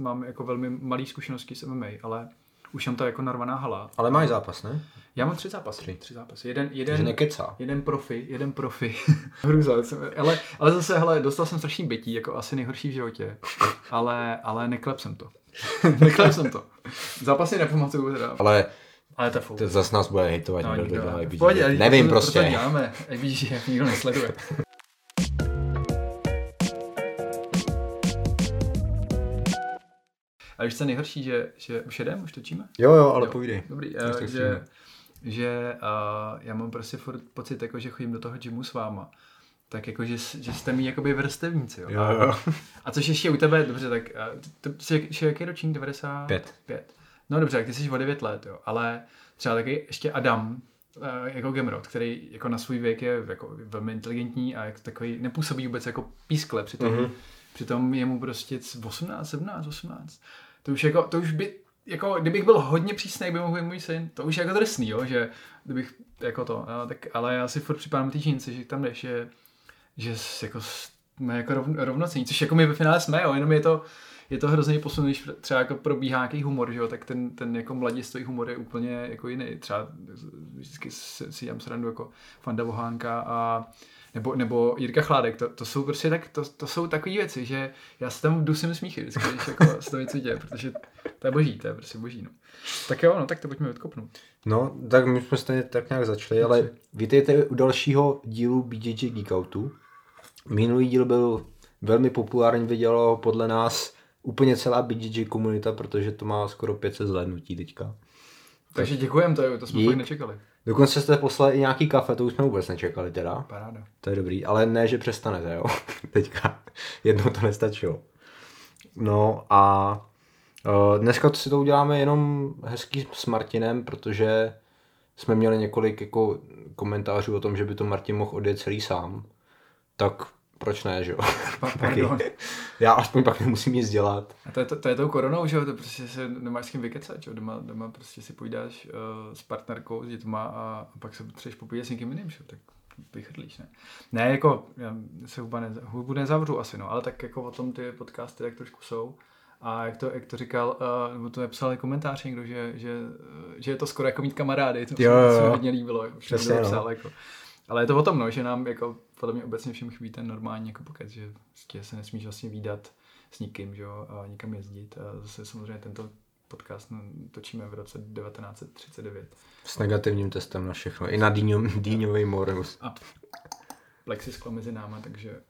mám jako velmi malý zkušenosti s MMA, ale už jsem to jako narvaná hala. Ale máš zápas, ne? Já mám 3 zápasy. Tři zápasy. Jeden profi. Hruza. Ale zase, hele, dostal jsem strašný bytí, jako asi nejhorší v životě. Ale neklep jsem to. Zápasy nepamatuju teda. Ale ta to zase nás bude hejtovat. No, nevím prostě. To děláme. IBG nikdo nesleduje. A víš, co je nejhorší, že už jedeme, už točíme? Jo, ale povídej. Dobrý, že já mám prostě furt pocit, jako, že chodím do toho gymu s váma. Tak jako, že jste mý jakoby vrstevníci. Jo. A což ještě u tebe, dobře, tak jsi jaký ročník? 95. No dobře, tak ty jsi o 9 let, jo. Ale třeba taky ještě Adam, jako Gemrod, který jako na svůj věk je jako velmi inteligentní a jako takový nepůsobí vůbec jako pískle při tom. Mm-hmm. Přitom je mu prostě 18, 17, 18. To už by, kdybych byl hodně přísnej, by mohl být můj syn, to už je jako drsný, jo, že kdybych, jako to, no, tak, ale já si furt připadám ty žínci, že tam jdeš, že jako, jsme jako rovnocenní, což jako my ve finále jsme, jo, jenom je to hrozně posun, když třeba jako probíhá nějaký humor, že jo, tak ten jako mladistvý humor je úplně jako jiný, třeba vždycky si dělám srandu jako Fanda Bohánka a nebo Jirka Chládek, to jsou prostě tak, to jsou takové věci, že já se tam dusím smíchy vždycky, když jako se to něco děje, protože to je boží, to je prostě boží, no. Tak jo, no, tak to pojďme odkopnout. No, tak my jsme stejně tak nějak začali, ale vítejte u dalšího dílu BJJ Geekoutu. Minulý díl byl velmi populární, vidělo podle nás úplně celá BJJ komunita, protože to má skoro 500 zhlédnutí teďka. Takže děkujeme, to jsme fakt nečekali. Dokonce jste poslali i nějaký kafe, to už jsme vůbec nečekali teda. Paráda. To je dobrý, ale ne, že přestanete, jo. Teďka jednou to nestačilo. No a dneska si to uděláme jenom hezký s Martinem, protože jsme měli několik jako komentářů o tom, že by to Martin mohl odjet celý sám. Tak proč ne, že jo? Pardon. Já aspoň pak nemusím nic dělat. A to je tou koronou, že jo? To prostě se nemáš s kým vykecat, že jo? Doma prostě si půjdáš s partnerkou, s dětma a pak se potřebuješ popíjet s někým jiným, že jo? Tak vychrlíš, ne? Ne, jako, já se hudbu nezavřu asi, no, ale tak jako o tom ty podcasty tak trošku jsou. A jak to říkal, nebo to napsal komentář někdo, že je to skoro jako mít kamarády, to se mi hodně líbilo, všechno to napsal, jako. Ale je to o tom, no, že nám jako podle mě obecně všem chybí ten normální jako pokec, že se nesmíš vlastně vídat s nikým, že jo, a nikam jezdit. A zase samozřejmě tento podcast točíme v roce 1939. S negativním testem na všechno, i na dýňovej morus. A plexisklo mezi náma, takže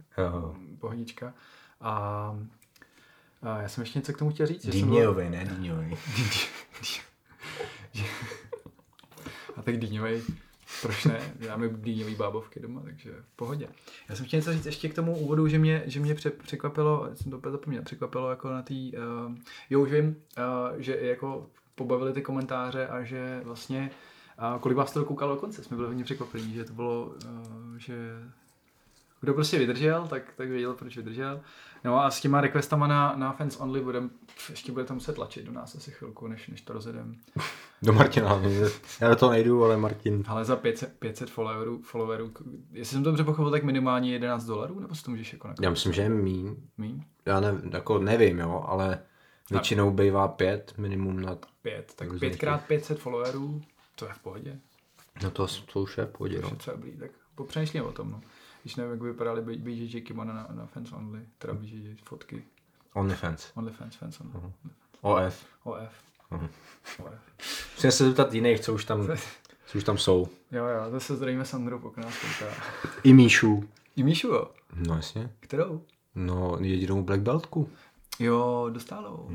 pohodička. A já jsem ještě něco k tomu chtěl říct. Dýňovej, ne dýňovej. A tak dýňovej. Proč ne? Máme dýňový bábovky doma, takže v pohodě. Já jsem chtěl něco říct ještě k tomu úvodu, že mě překvapilo, jsem to úplně zapomněl, překvapilo jako na té, jo už vím, že jako pobavili ty komentáře a že vlastně, kolik vás to koukalo do konce, jsme byli hodně překvapení, že to bylo, že kdo prostě vydržel, tak věděl, proč vydržel. No a s těma requestama na Fans Only ještě bude to muset tlačit do nás asi chvilku, než to rozjedeme. Do Martina, já do toho nejdu, ale Martin. Ale za 500 followerů, jestli jsem to dobře pochopil, tak minimálně $11, nebo si to můžeš jako nakonec? Já myslím, že je míň. Já nevím, jo, ale většinou bývá 5, minimum na 5. Tak 5x 500 followerů, to je v pohodě. No to už je v pohodě, no. Tak popřemýšlím o tom, no. Když nevím, jak vypadaly BJJ kimono na Fans Only, teda BJJ fotky. Only fans. Uh-huh. OF. Uh-huh. Musím se zeptat jiných, co už tam jsou. Jo, zase zdravíme Sandru Pokná. I Míšu. Jo? No jasně. Kterou? No jedinou Black Beltku. Jo, dostálou.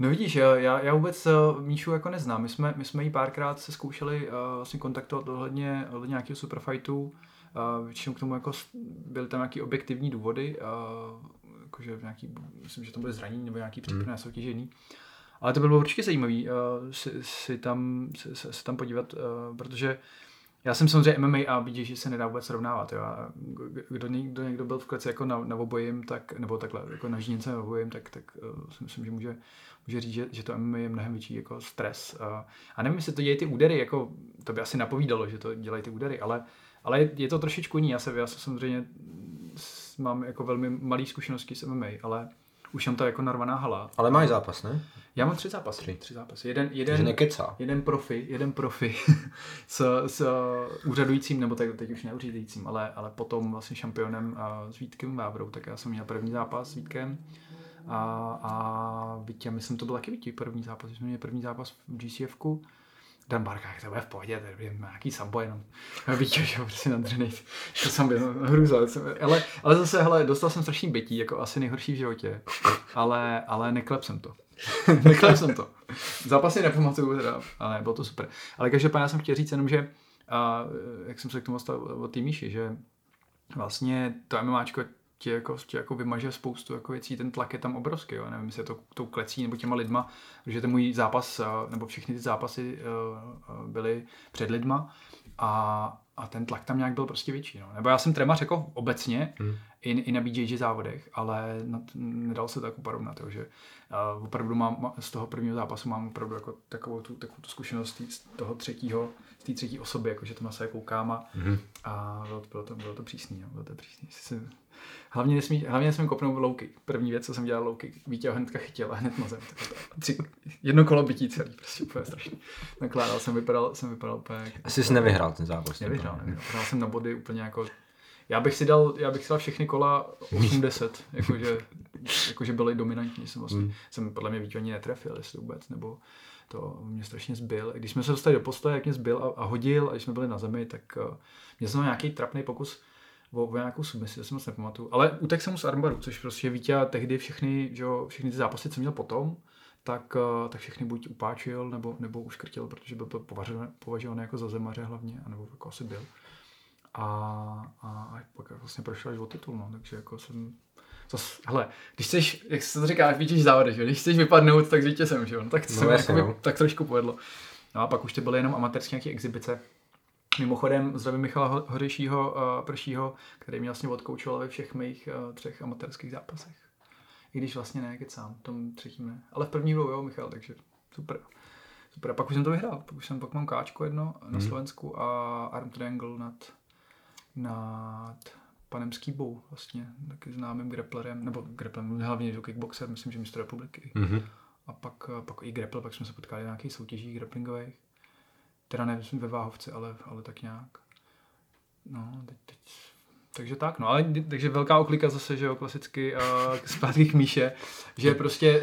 No vidíš, já vůbec Míšu jako neznám. My jsme ji párkrát se zkoušeli vlastně kontaktovat ohledně nějakého superfightu. Většinou k tomu jako byly tam nějaký objektivní důvody, jakože nějaký, myslím, že tam byly zranění nebo nějaký přípravné soutěžení. Ale to bylo určitě zajímavý si tam podívat, protože já jsem samozřejmě MMA a BJJ se nedá vůbec srovnávat. Jo. A kdo někdo byl v kleci jako na obojím, tak, nebo takhle, jako na žíněnce na obojím, tak si myslím, že může říct, že to MMA je mnohem větší jako stres. A nevím, jestli to dělají ty údery, jako, to by asi napovídalo, že to dělají ty údery, ale je to trošičku jiný. Já jsem samozřejmě mám jako velmi malý zkušenosti s MMA, ale už jsem to jako narvaná hala. Ale máš zápas, ne? Já mám tři zápasy. Jeden profi s úřadujícím, nebo teď už neúřadujícím, ale potom vlastně šampionem s Vítkem Vávrou, tak já jsem měl první zápas s Vítkem. A Vítě, myslím, to byl taky Vítě první zápas, jsme měli první zápas v GCF-ku. Dan Barkách, to bude v pohodě, tady bude nějaký sambo jenom. Vítě, že ho prostě nadřenej, to jsem byl hrůza. Ale zase, hele, dostal jsem strašný bytí, jako asi nejhorší v životě, ale neklep jsem to. Zápasy nepamatuju teda, ale bylo to super. Ale každopádně já jsem chtěl říct jenom, že, jak jsem se k tomu dostal od té Míši, že vlastně to MMAčko tě jako vymaže spoustu jako věcí, ten tlak je tam obrovský, jo. Nevím, jestli je to tou klecí nebo těma lidma, protože ten můj zápas, nebo všechny ty zápasy byly před lidma a ten tlak tam nějak byl prostě větší, no. Nebo já jsem tremař jako obecně, i na BJJ závodech, ale nedal se to jako porovnat, jo, že opravdu mám, z toho prvního zápasu mám opravdu jako takovou tu zkušenost z toho třetího, z té třetí osoby, jakože to na sebe koukám a bylo to přísný, jo, bylo to přísný. Hlavně nesmím kopnout low kick. První věc, co jsem dělal low kick, Vítě ho hnedka chytil a hned na zem. Jedno kolo bytí celý, prostě úplně strašný. Nakládal jsem, vypadal pek. Asi jsi nevyhrál ten zápas. Nevyhrál. Hrál jsem na body úplně jako... Já bych si dal všechny kola 8-10, jakože byly dominantní. Jsem podle mě Vítě ani netrefil, jestli vůbec, nebo to mě strašně zbyl. Když jsme se dostali do postoje, jak mě zbyl a hodil, a když jsme byli na zemi, tak mě znal nějaký trapný pokus o nějakou submisi, já si moc nepamatuju. Ale utek jsem mu z armbaru, což prostě Vítě tehdy všechny ty zápasy, co měl potom, tak všechny buď upáčil, nebo uškrtil, protože byl to považovaný jako za zemaře hlavně, anebo jako asi byl. A pak vlastně prošel až o titul, no, takže jako jsem... Hele, když chceš, jak se to říká, vítěž závody, že? Když chceš vypadnout, tak s vítězem, že? No, tak to se mi tak trošku povedlo. No a pak už to byly jenom amatérské nějaké exibice. Mimochodem zdravím Michala Hořejšího Pršího, který mě vlastně odkoučoval ve všech mých třech amatérských zápasech. I když vlastně ne, jak sám, v tom třetím ne. Ale v první dvou, jo, Michal, takže super. Super. A pak už jsem to vyhrál, pak mám káčko jedno na Slovensku a arm triangle nad Panemský Bou, vlastně taky známým grapplerem, nebo grapplerem, hlavně kickboxer, myslím, že mistr republiky. A pak i grapple, pak jsme se potkali na nějakých soutěžích grapplingových. Teda nevím, ve váhovce, ale tak nějak. No, teď. Takže tak, no, ale takže velká oklika zase, že jo, klasicky zpátky k Míše, že prostě,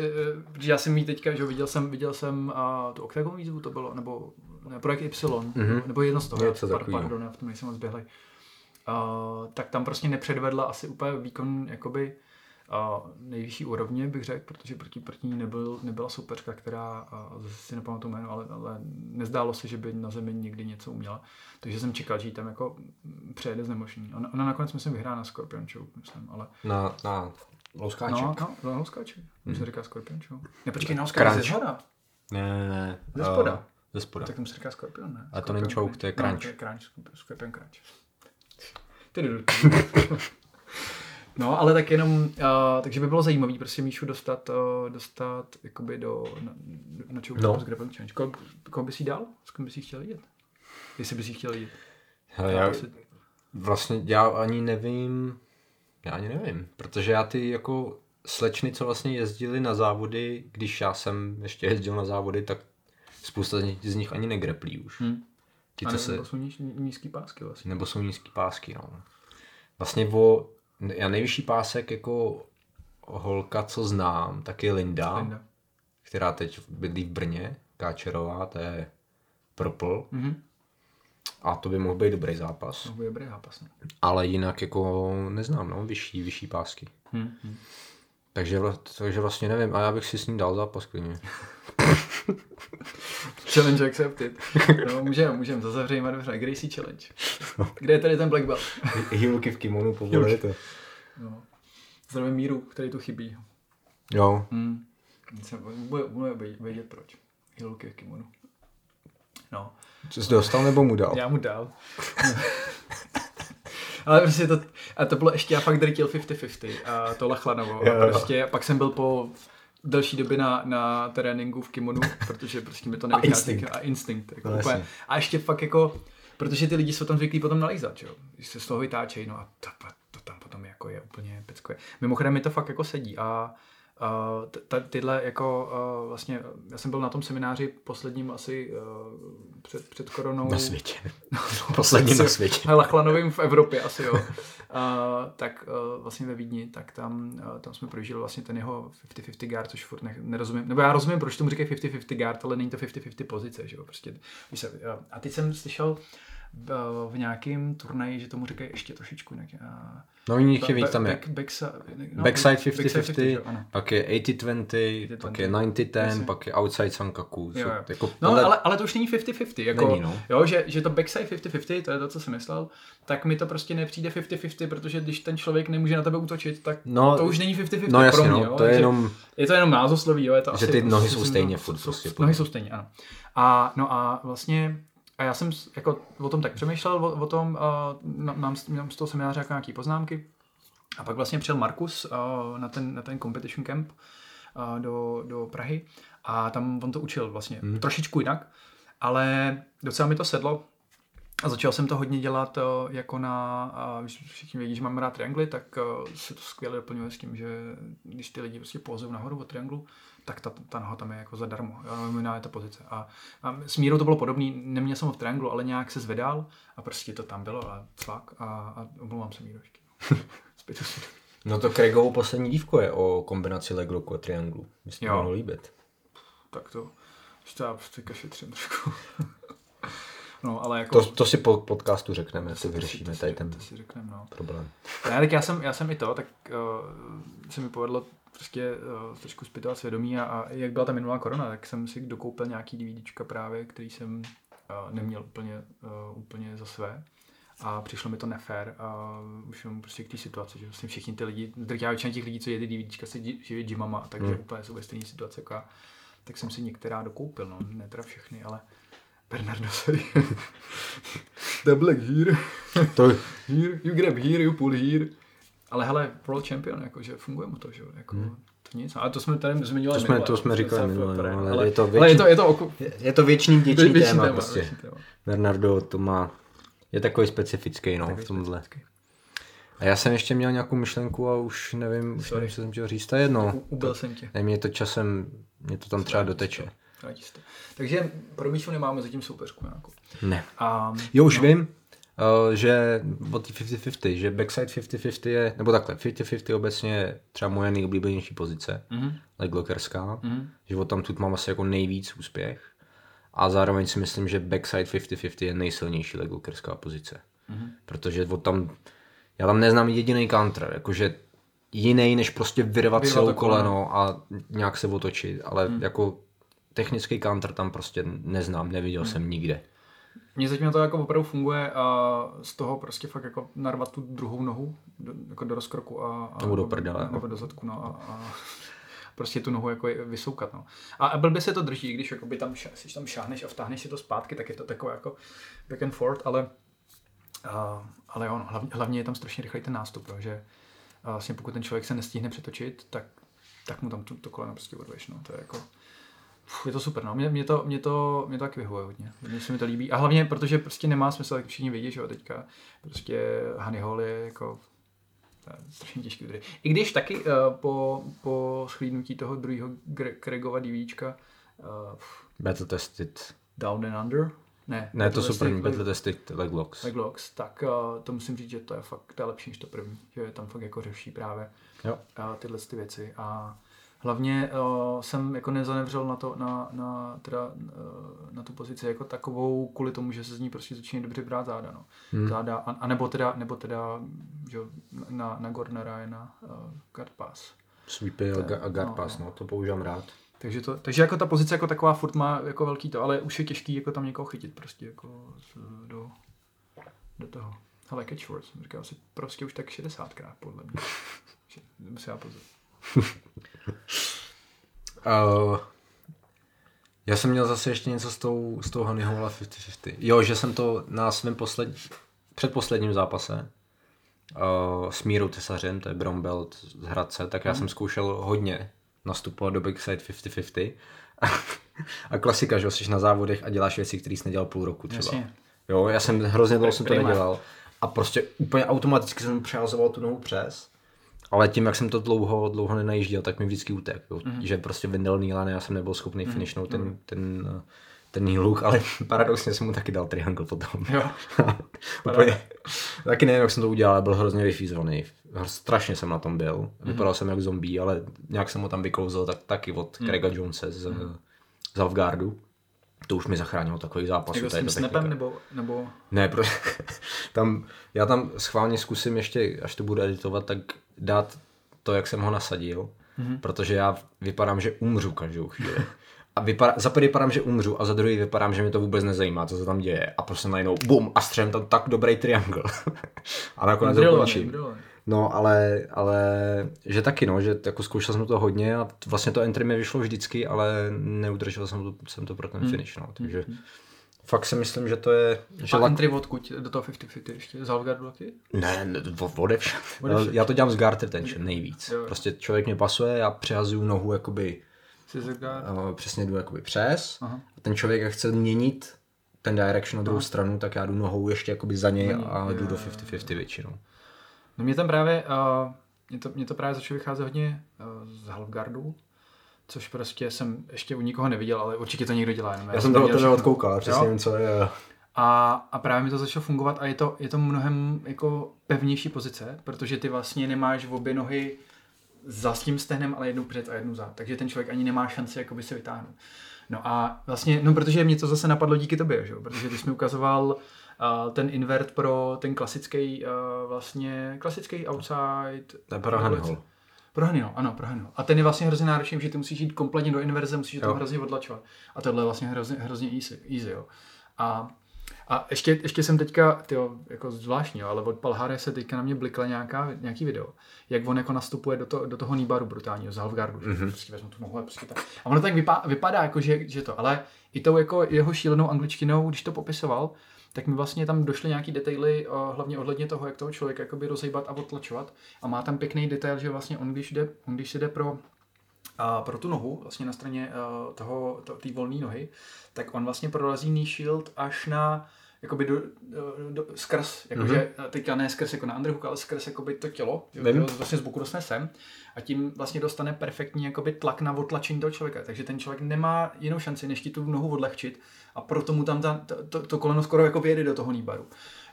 protože já jsem jí teďka, že jo, viděl jsem tu Octagon výzvu, to bylo, nebo ne, Projekt Y, nebo jedno z toho, pardon, já v tom nejsem moc zběhlej. Tak tam prostě nepředvedla asi úplně výkon jakoby nejvyšší úrovně, bych řekl, protože proti ní nebyla soupeřka, která, zase si nepamatuji jméno, ale nezdálo se, že by na zemi nikdy něco uměla. Takže jsem čekal, že ji tam jako přejede z nemožný. Ona nakonec, myslím, vyhrála na Scorpion Show, myslím, ale... Na Louskáček. No, na Louskáček. Už se říká Scorpion Show. Ne, počkej, na Louskáček ze zhoda. Ne. Ze spoda. Ze spoda. Tak tam se říká Scorpion, ne? A to není choke, to je crunch. To je crunch, Scorpion crunch. No, ale tak jenom, takže by bylo zajímavý prostě Míšu dostat jakoby na čeho no. Grappling Challenge. Koho bys jí dal? S kým bys jí chtěl jít? Jestli bys jí chtěl jít? Vlastně já ani nevím, protože já ty jako slečny, co vlastně jezdili na závody, když já jsem ještě jezdil na závody, tak spousta z nich ani negreplí už. Ty, nebo jsou nízký pásky vlastně. Nebo jsou nízký pásky, no. Vlastně já nejvyšší pásek jako holka, co znám, tak je Linda. Která teď bydlí v Brně, Káčerová, to je Purple. A to by mohl být dobrý zápas. Ne? Ale jinak jako neznám, no, vyšší pásky. Takže vlastně nevím, a já bych si s ním dal zápas klidně. Challenge accepted. No, můžeme, to zavřejme dveře. Gracie challenge. Kde je tady ten black belt? Hiluky v kimonu, povolili to. No. Zdravím Míru, který tu chybí. Jo. Bude vědět proč. Hiluky v kimonu. No. Co jsi dostal nebo mu dal? Já mu dal. Ale prostě to bylo ještě, já fakt drtil 50-50 a to Lachlanovo. A prostě pak jsem byl po další době na tréninku v kimonu, protože prostě mi to nevychází. A instinkt. Jako no, úplně. A ještě fakt jako, protože ty lidi jsou tam zvyklí potom nalejzat, že jo. Když se z toho vytáčejí, no a to tam potom tom jako je úplně peckové. Mimochodem mi to fakt jako sedí a tyhle jako vlastně, já jsem byl na tom semináři posledním asi před koronou. Na světě. Posledním na světě. Lachlanovým v Evropě asi jo. Tak vlastně ve Vídni, tak tam jsme prožili vlastně ten jeho 50-50 guard, což furt nerozumím, nebo já rozumím, proč tomu říkají 50-50 guard, ale není to 50-50 pozice, že jo, prostě. A teď jsem slyšel v nějakém turnaji, že tomu říkají ještě trošičku jinak. No oni ještě víc tam je. Backside 50-50, pak je 80-20, pak je 90-10, pak je outside Sankaku. Jako no tohle... ale to už není 50-50. Jako, není, no. Jo, že to backside 50-50, to je to, co jsem myslel, tak mi to prostě nepřijde 50-50, protože když ten člověk nemůže na tebe útočit, tak no, to už není 50-50 no, jasně, pro mě. No, to je to jenom názvosloví. Jo, je to že asi, ty nohy jsou stejně furt. Nohy jsou stejně, ano. No a vlastně... A já jsem jako o tom tak přemýšlel, o tom, mám z toho semináře jako nějaké poznámky. A pak vlastně přijel Markus na ten competition camp do Prahy a tam on to učil vlastně trošičku jinak, ale docela mi to sedlo. A začal jsem to hodně dělat jako všichni vědí, že mám rád triangly, tak se to skvěle doplňuje s tím, že když ty lidi prostě pózujou nahoru od trianglu, tak ta noha tam je jako zadarmo, nominálně ta pozice. A s Mírou to bylo podobné, neměl jsem ho v trianglu, ale nějak se zvedal a prostě to tam bylo a cvak a omlouvám se Mírošky. No to Craigovo poslední dívko je o kombinaci leg locku a trianglu. Mě se to mohlo líbit. Tak to, ještě já teďka šetřím trošku. No, ale jako... to si po podcastu řekneme, jestli vyřešíme to si, tady ten si řekneme, no. Problém. Ne, tak já jsem i to, tak se mi povedlo prostě trošku zpytovat svědomí a jak byla ta minulá korona, tak jsem si dokoupil nějaký DVDčka právě, který jsem neměl úplně za své a přišlo mi to nefér a už jenom prostě k té situaci, že vlastně všichni ty lidi, drtivá většina těch lidí, co je ty DVDčka, se živí gymama, takže úplně jsou ve stejné situace, tak jsem si některá dokoupil, no, ne teda všechny, ale Bernardo, sorry. Double here. You grab here, you pull here. Ale hele, world champion, jakože funguje mu to, že jo, jako to nic. Ale to jsme tady zmiňovali. To jsme říkali minule, ale je to věčný děčí téma prostě. Bernardo to má, je takový specifický, no, v tomhle. A já jsem ještě měl nějakou myšlenku a už nevím, co jsem chtěl říct, to je jedno. Ubil jsem tě. Ne, mě to tam třeba doteče. Radíste. Takže pro Míšu nemáme zatím soupeřku nějakou. Ne. Vím, že od 50-50, že backside 50-50 je, nebo takhle, 50-50 obecně je třeba moje nejoblíbenější pozice, leglockerská, že od tam tut mám asi jako nejvíc úspěch a zároveň si myslím, že backside 50-50 je nejsilnější leglockerská pozice, protože od tam, já tam neznám jediný counter, jakože jiný než prostě vyrvat celou koleno a nějak se otočit, ale jako technický counter tam prostě neznám, neviděl jsem nikde. Mně zatím to jako opravdu funguje a z toho prostě fakt jako narvat tu druhou nohu jako do rozkroku a nebo do prdele, nebo do zadku, no, a prostě tu nohu jako vysoukat, no. A blbě se to drží, když jakoby tam si tam šáhneš a vtáhneš si to zpátky, tak je to takové jako back and forth, ale jo, no, hlavně je tam strašně rychlej ten nástup, jo, že vlastně pokud ten člověk se nestihne přetočit, tak mu tam to koleno prostě odveš, no, to je jako je to super, no. Mě to tak vyhovuje hodně. Mně se mi to líbí. A hlavně, protože prostě nemá smysl, jak všichni vědí, že jo, teďka prostě Honey Hall je jako strašně těžký údery. I když taky po schlídnutí toho druhého Craigova DVDčka Battle Tested Down and Under? Ne, to super, Battle Tested Leglocks. Tak to musím říct, že to je fakt lepší než to první. Že je tam fakt jako řevší právě tyhle ty věci a hlavně jsem jako nezanevřel na tu pozici jako takovou kvůli tomu, že se z ní prostě začínají dobře brát záda, no. Záda a nebo teda že na Gordnera je na guard pass. Sweepy a guard pass, no, to používám rád. Takže jako ta pozice jako taková furt má jako velký to, ale už je těžký jako tam někoho chytit prostě jako do toho. Hele, catchwords, říkal si prostě už tak 60krát podle mě. Musím já pozor. Já jsem měl zase ještě něco s tou Honey Hall 50-50. Jo, že jsem to na svém předposledním zápase s Mírou Tesařem, to je Brombelt z Hradce, tak já jsem zkoušel hodně nastupovat do backside 50-50 a klasika, že jsi na závodech a děláš věci, které jsi nedělal půl roku třeba. Jasně. Jo, já jsem hrozně dlouho jsem to nedělal. a prostě úplně automaticky jsem přehazoval tu nohu přes. Ale tím, jak jsem to dlouho nenajížděl, tak mi vždycky utek. Mm-hmm. Že prostě vyndal Nílan, já jsem nebyl schopný finishnout ten Níluk, ale paradoxně jsem mu taky dal triangle potom. Jo. Úplně, taky nevím, jak jsem to udělal, ale byl hrozně vyfízovaný. Strašně jsem na tom byl. Mm-hmm. Vypadal jsem jak zombie, ale nějak jsem ho tam vykouzl taky od Craiga Jonese z Avgardu. To už mi zachránilo takový zápas. Jako s tím snapem nebo... Ne, já tam schválně zkusím ještě, až to budu editovat, tak dát to, jak jsem ho nasadil, protože já vypadám, že umřu každou chvíli. A za prvý vypadám, že umřu a za druhý vypadám, že mě to vůbec nezajímá, co se tam děje. A prostě najednou bum a střelím tam tak dobrý triangle. A nakonec dokončím. No, ale že taky, no, že jako zkoušel jsem to hodně a vlastně to entry mi vyšlo vždycky, ale neudržel jsem to pro ten finish, no, takže fakt si myslím, že to je... Že entry odkud do toho 50-50 ještě? Z Halfgardu taky? Ne, odevšad. Já to dělám z guard retention nejvíc. Jo. Prostě člověk mě pasuje, já přehazuju nohu jakoby... přesně jdu jakoby přes. Aha. A ten člověk, jak chce měnit ten direction na druhou stranu, tak já jdu nohou ještě jakoby za něj a jdu do 50-50 většinou. No mě tam právě, mě to právě začalo vycházet hodně z Halfgardu, což prostě jsem ještě u nikoho neviděl, ale určitě to někdo dělá. Já jsem to od tebe odkoukal, přesně nevím, co je. A právě mi to začalo fungovat a je to mnohem jako pevnější pozice, protože ty vlastně nemáš obě nohy za s tím stehnem, ale jednu před a jednu za. Takže ten člověk ani nemá šanci jakoby se vytáhnout. No a vlastně, no protože mě to zase napadlo díky tobě, že jo, protože ty jsi mi ukazoval ten invert pro ten klasický outside... Pro Haniho. A ten je vlastně hrozně náročný, že ty musíš jít kompletně do inverze, musíš to hrozně odlačovat. A tohle je vlastně hrozně easy, jo. A ještě jsem teďka, jako zvláštní, jo, ale od Palhare se teďka na mě blikla nějaký video, jak on jako nastupuje do toho Nibaru brutálního, z Halfgardu, že prostě vezmu tu nohu a prostě tak. A ono tak vypadá jako, že to, ale i tou jako jeho šílenou angličtinou, když to popisoval, tak mi vlastně tam došly nějaký detaily, hlavně ohledně toho, jak toho člověka jakoby rozejbat a odtlačovat. A má tam pěkný detail, že vlastně on když jde pro tu nohu, vlastně na straně té volné nohy, tak on vlastně prorazí knee shield až na jakoby skrz, jakože teďka ne skrz jako na underhook, ale skrz jakoby to tělo, vlastně z boku dostane sem a tím vlastně dostane perfektní jakoby tlak na otlačení toho člověka, takže ten člověk nemá jinou šanci, než ti tu nohu odlehčit a proto mu tam to koleno skoro jako vyjede do toho kneebaru.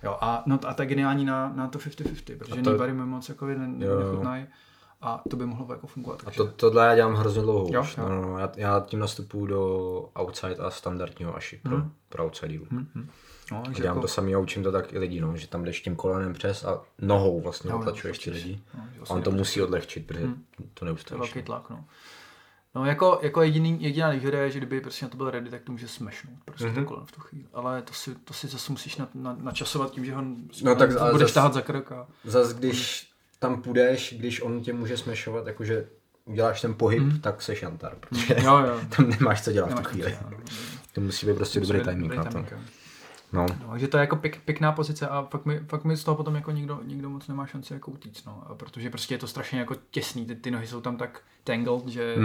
Jo, a ta geniální na to 50-50, protože kneebary mi moc jako nechutnají a to by mohlo jako fungovat. Takže... A tohle já dělám hrozně dlouho už. No, já tím nastupuju do outside a standardního aši pro outside look. No, a dělám to samý a učím to tak i lidi, no, že tam jdeš tím kolenem přes a nohou vlastně otlačuješ ti lidi. No, vlastně on to musí odlehčit, protože to neustále. To je velký tlak, no. No jako jediná výhoda je, že kdyby prostě na to byl ready, tak to může smashnout prostě ten kolem v tu chvíli. Ale to si zase musíš načasovat tím, že ho budeš tahat za krk. Zas když tam půjdeš, když on tě může smashovat, jakože uděláš ten pohyb, tak seš jantar, protože tam nemáš co dělat v tu chvíli. To musí být prostě dobrý timing na to. No, takže to je jako pěkná pozice a fakt mi z toho potom jako nikdo moc nemá šanci jako utíct, no, protože prostě je to strašně jako těsný, ty nohy jsou tam tak tangled, že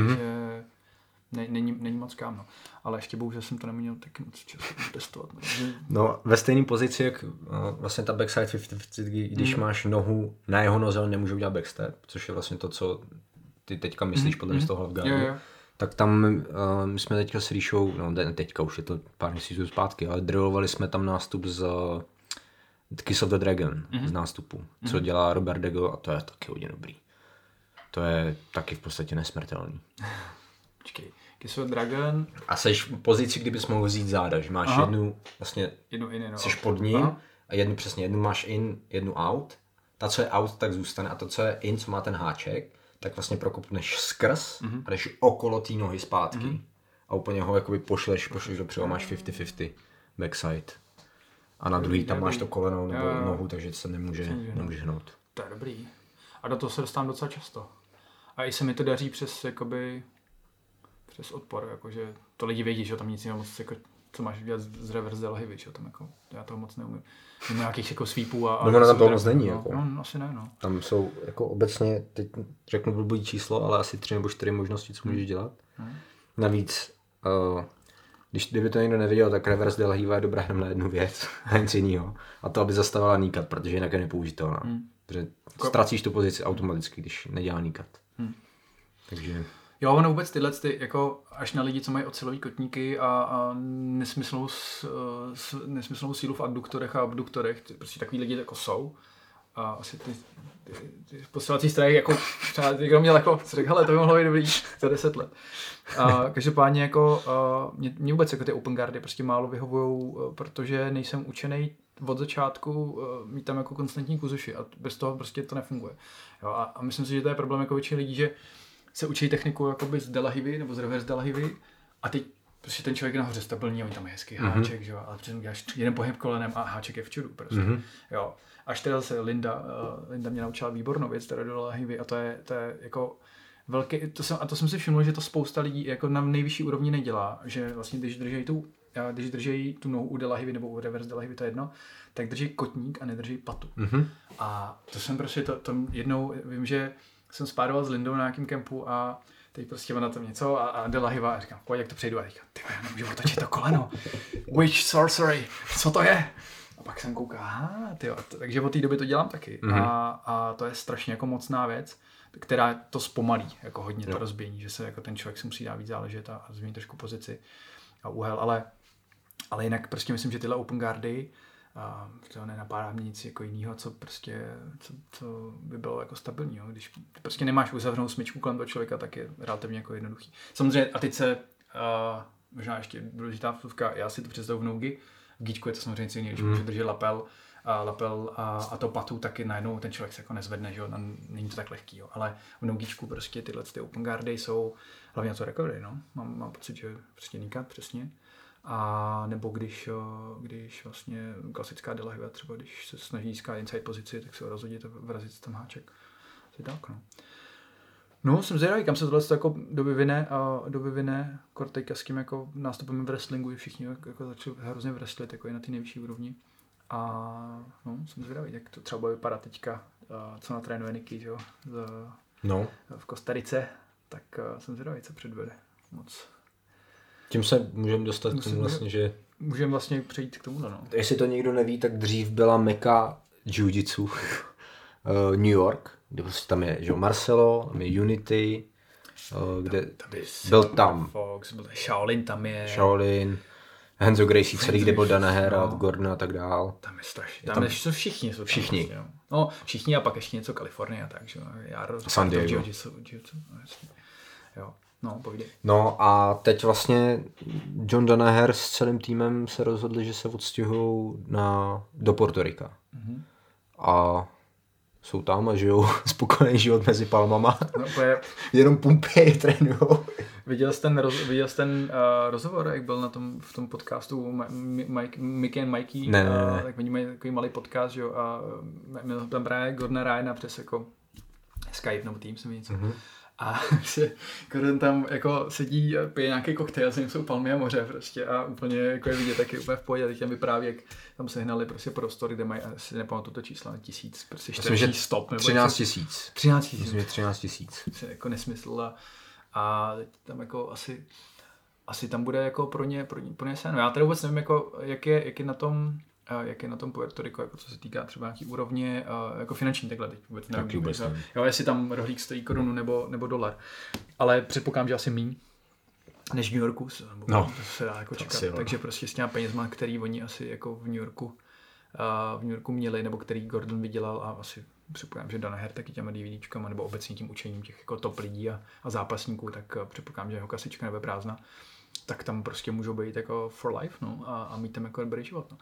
není moc kam, no. Ale ještě bohužel jsem to neměl taky moc času testovat. No, ve stejné pozici, jak vlastně ta backside 50-50, když máš nohu na jeho noze, on nemůže udělat backstep, což je vlastně to, co ty teďka myslíš podle mě z toho Halfgardu. Tak tam my jsme teďka s Ríšou, no teďka už je to pár měsíců zpátky, ale drillovali jsme tam nástup z Kiss of the Dragon, z nástupu, co dělá Robert Degl a to je taky hodně dobrý. To je taky v podstatě nesmrtelný. Počkej, Kiss of the Dragon... A seš v pozici, kdy bys mohl vzít záda, že máš jednu, vlastně seš pod ním a jednu máš in, jednu out. Ta, co je out, tak zůstane a to, co je in, co má ten háček, tak vlastně prokopneš skrz a jdeš okolo té nohy zpátky a úplně ho jakoby pošleš dopředu a máš 50-50 backside. A na druhý tam máš to koleno nebo nohu, takže se nemůže hnout. To je dobrý. A do toho se dostávám docela často. A i se mi to daří přes jakoby přes odpor, jakože to lidi vědí, že tam nic jiného moc jako co máš dělat z reverse del heavy, tam jako já toho moc neumím. Mimo nějakých jako sweepů a no, tam toho moc není jako. No, asi ne, no. Tam jsou jako obecně, teď řeknu blbý číslo, ale asi 3 nebo 4 možnosti, co můžeš dělat. Navíc Kdyby to někdo neviděl, tak Reverse Delhiva je dobrá hra na jednu věc a nic jiného. A to, aby zastavila níkat, protože jinak je nepoužitelná. Protože ztracíš tu pozici automaticky, když nedělá níkat. Takže... Jo, ono vůbec tyhle, ty, jako až na lidi, co mají ocelové kotníky a nesmyslnou sílu v adduktorech a abduktorech, prostě takový lidi jako jsou. A asi ty posilovací strany, jako třeba někdo měl jako, co řekl, hele, to by mohlo být dobrý za 10 let. A každopádně jako, mě vůbec jako ty open guardy prostě málo vyhovujou, protože nejsem učenej od začátku mít tam jako konstantní kuzuši a bez toho prostě to nefunguje. Jo, a myslím si, že to je problém jako většině lidí, že se učí techniku jakoby z Delahivy nebo z reverse Delahivy a teď prostě ten člověk je nahoře stabilní, on tam je hezký háček, že jo, ale přesně děláš jeden pohyb kolenem a háček je včudu prostě, jo. Až teda zase Linda mě naučila výbornou věc teda do Delahivy a to je jako velký, to jsem si všiml, že to spousta lidí jako na nejvyšší úrovni nedělá, že vlastně když drží tu nohu u Delahivy nebo u reverse Delahivy, to je jedno, tak drží kotník a nedrží patu. A to jsem prostě to jednou, vím, že jsem spároval s Lindou na nějakém kempu a teď prostě ona tam něco a Delahiva a říkám, pojď, jak to přejdu, a říkám, ty já nemůžu otočit to koleno, witch sorcery, co to je? A pak jsem koukal, takže od té doby to dělám taky a to je strašně jako mocná věc, která to zpomalí, jako hodně to rozbění, že se jako ten člověk si musí dát víc záležet a změnit trošku pozici a úhel, ale jinak prostě myslím, že tyhle open guardy, a to nenapadá mě nic jako jiného, co prostě co by bylo jako stabilní. Jo? Když prostě nemáš uzavřenou smyčku kolem toho člověka, tak je relativně jako jednoduchý. Samozřejmě a teď se, možná ještě důležitá vstupka, já si to představu v nougi, v gíčku je to samozřejmě jiný, když můžu držet lapel a to patu, taky najednou ten člověk se jako nezvedne, že jo? Není to tak lehký, jo? Ale v nougíčku prostě tyhle ty open guardy jsou hlavně na to recovery, no? Mám pocit, že prostě níkat přesně. A nebo když vlastně klasická Delahiva, třeba když se snaží získat inside pozici, tak se rozhodí to vrazit tam háček. Asi tak, no. No, jsem zvědavý, kam se tohle jako dovyvine, teďka s tím jako nástupem v wrestlingu, že všichni jako začali hrozně wrestlit, jako je na ty nejvyšší úrovni. A no, jsem zvědavý, jak to třeba vypadá teďka, co natrénuje Nicky, že jo, v Kostarice, tak jsem zvědavý, co předvede moc. Tím se můžeme dostat k tomu vlastně, že... Můžeme vlastně přejít k tomu, no. Jestli to někdo neví, tak dřív byla meka jiu-jitsu New York, kde prostě tam je Marcelo, tam je Unity, kde byl tam Fox, byl Shaolin, Hanzo Gracie celý, kde byl Danaher, Gordon a tak dál. Tam je strašně, tam jsou všichni. No, všichni a pak ještě něco Kalifornie, takže já rozhodl to jiu-jitsu. Jo. No, povídej. No a teď vlastně John Danaher s celým týmem se rozhodli, že se odstěhují do Portorika. A jsou tam a žijou spokojený život mezi palmama. No, jenom pumpy trénujou. Viděl jsi ten rozhovor, jak byl v tom podcastu Mickey and Mikey? Ne. Tak oni mají takový malý podcast, že jo, a měl tam právě Gordona Ryana přes jako Skype nebo Teams nebo něco. A se Gordon tam jako sedí a pije nějaký koktejl, s ním jsou palmy a moře prostě a úplně jako je vidět taky úplně v pohodě, a teď tam vypráví, jak tam sehnali prostě prostor, kde mají, asi nepamatuju to číslo, 1000, prostě 400 stop. 13 000. 13 000. Myslím, že 13 000. Jako nesmysl a tam jako asi tam bude jako pro ně sen. Já tady vůbec nevím, jako, jak je na tom Puerto Rico, jako co se týká třeba nějaký úrovně jako finanční, takhle teď vůbec nevím, jo, jestli tam rohlík stojí korunu nebo dolar, ale předpokládám, že asi míň než v New Yorku, to se dá jako čekat, takže prostě s těma penězma, který oni asi jako v New Yorku měli, nebo který Gordon vydělal a asi předpokládám, že Danaher taky těma DVDčkama nebo obecně tím učením těch jako top lidí a zápasníků, tak předpokládám, že jeho kasička nebude prázdná. Tak tam prostě můžou být jako for life, no, a mít tam jako dobrý život, no.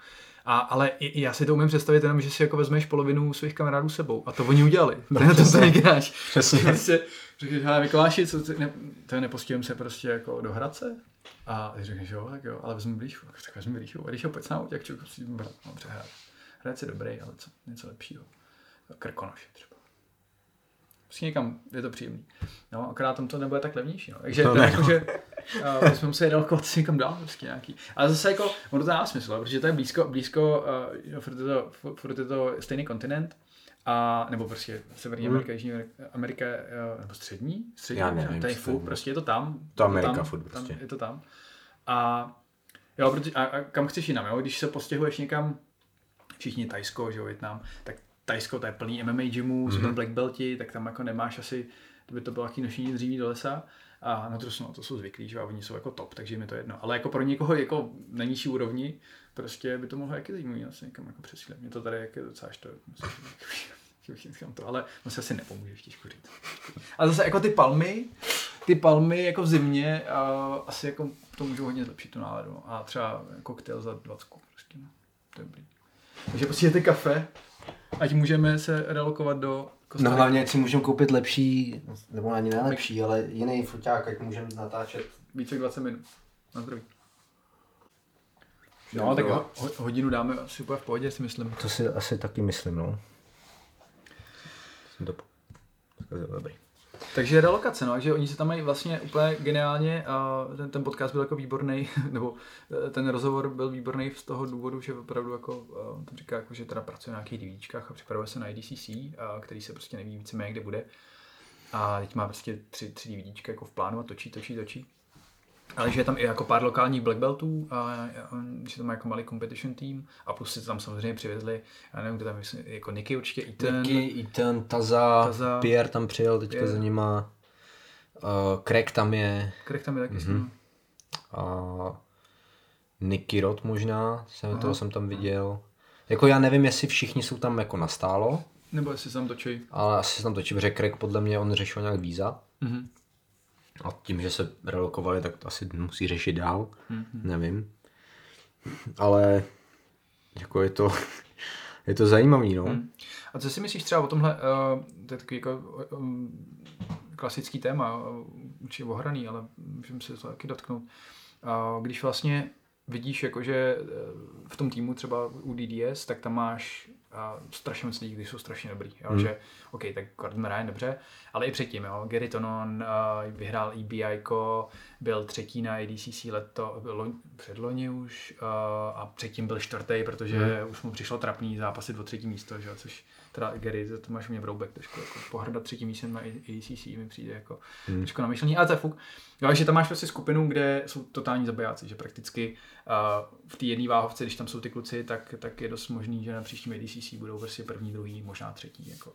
Ale já si to umím představit jenom, že si jako vezmeš polovinu svých kamarádů sebou a to oni udělali, to se neděláš. Přesně. Prostě řekneš, hele Mikuláši, nepostihujeme se prostě jako do Hradce? A ty řekneš, jo, tak jo, ale vezmi blížku, tak vezmi blížku. A když ho pojď sám, jak člověk si brat, no, přehrát. Hradec je dobrý, ale co, něco lepšího. Krkonoše třeba. Prostě někam je to příjemný. No, akorát tam to nebude tak levnější, no. Takže to jako, že jsme museli dalkovat si někam dál, prostě nějaký. Ale zase jako, ono to dává smysl, protože to je blízko furt je to stejný kontinent, a, nebo prostě Severní Amerika, Jižní Amerika, nebo střední, to je furt, prostě je to tam. To Amerika furt prostě. Je to tam. A Jo, protože, a kam chceš jinam, jo? Když se postěhuješ někam, všichni Tajsko, že jo, Vietnam, tak Tajsko, to je plný MMA gymů, jsou tam black belti, tak tam jako nemáš asi, to by to bylo jaký nošení dříví do lesa. A na to, no, to jsou zvyklí, že a oni jsou jako top, takže mi to jedno. Ale jako pro někoho jako na nižší úrovni, prostě by to mohlo jaký zajímavý asi někam jako přesídlet. Mě to tady jak je docela to, ale no se asi nepomůžeš těžko říct. A zase jako ty palmy jako v zimě asi jako to můžou hodně zlepšit tu náladu. A třeba koktejl za 20 prostě, no. To je blíž. Takže prostě ty kafe, ať můžeme se relokovat do Kostariky. No hlavně, ať si můžeme koupit lepší, nebo ani nejlepší, ale jiný foťák, ať můžeme natáčet. Více jak 20 minut. Na zdraví. No tak hodinu dáme asi úplně v pohodě, si myslím. To si asi taky myslím, no. Jsem to dobrý. Takže relokace, no, takže oni se tam mají vlastně úplně geniálně a ten podcast byl jako výborný, nebo ten rozhovor byl výborný z toho důvodu, že opravdu jako, tam říká, jako, že teda pracuje na nějakých DVDčkách a připravuje se na IDCC, který se prostě neví víceméně kde bude. A teď má prostě tři DVDčka jako v plánu a točí. Ale že je tam i jako pár lokálních black beltů a že tam má jako malý competition tým a plus si to tam samozřejmě přivezli, já nevím, kdo tam je, jako Nicky určitě, Ethan, Taza, Pierre tam přijel teďka Pierre. Za nima, Craig tam je taky s ním. A Nicky Rod možná, toho jsem tam viděl, jako já nevím, jestli všichni jsou tam jako nastálo. Nebo jestli se tam točí. Ale asi se tam točí, protože Craig podle mě on řešil nějak víza. Mm-hmm. A tím, že se relokovali, tak to asi musí řešit dál, nevím. Ale jako je to zajímavý, no. A co si myslíš třeba o tomhle, to je takový jako klasický téma, určitě ohraný, ale můžeme se to taky dotknout. Když vlastně vidíš, jakože v tom týmu třeba u DDS, tak tam máš strašně moc lidí, kteří jsou strašně dobrý. Jo? Že, OK, tak Gordon Ryan dobře, ale i předtím, jo? Gary Tonon vyhrál EBIko, byl třetí na ADCC předloni už a předtím byl čtvrtý, protože už mu přišlo trapný zápasit o třetí místo, že? Což teda Gary, to máš mě broubek trošku, jako pohrdat třetím místem na ADCC mi přijde jako trošku namyšlení, ale to je fuk. Jo, že tam máš prostě skupinu, kde jsou totální zabijáci, že prakticky v té jedné váhovce, když tam jsou ty kluci, tak je dost možný, že na příštím ADCC budou prostě první, druhý, možná třetí. Jako.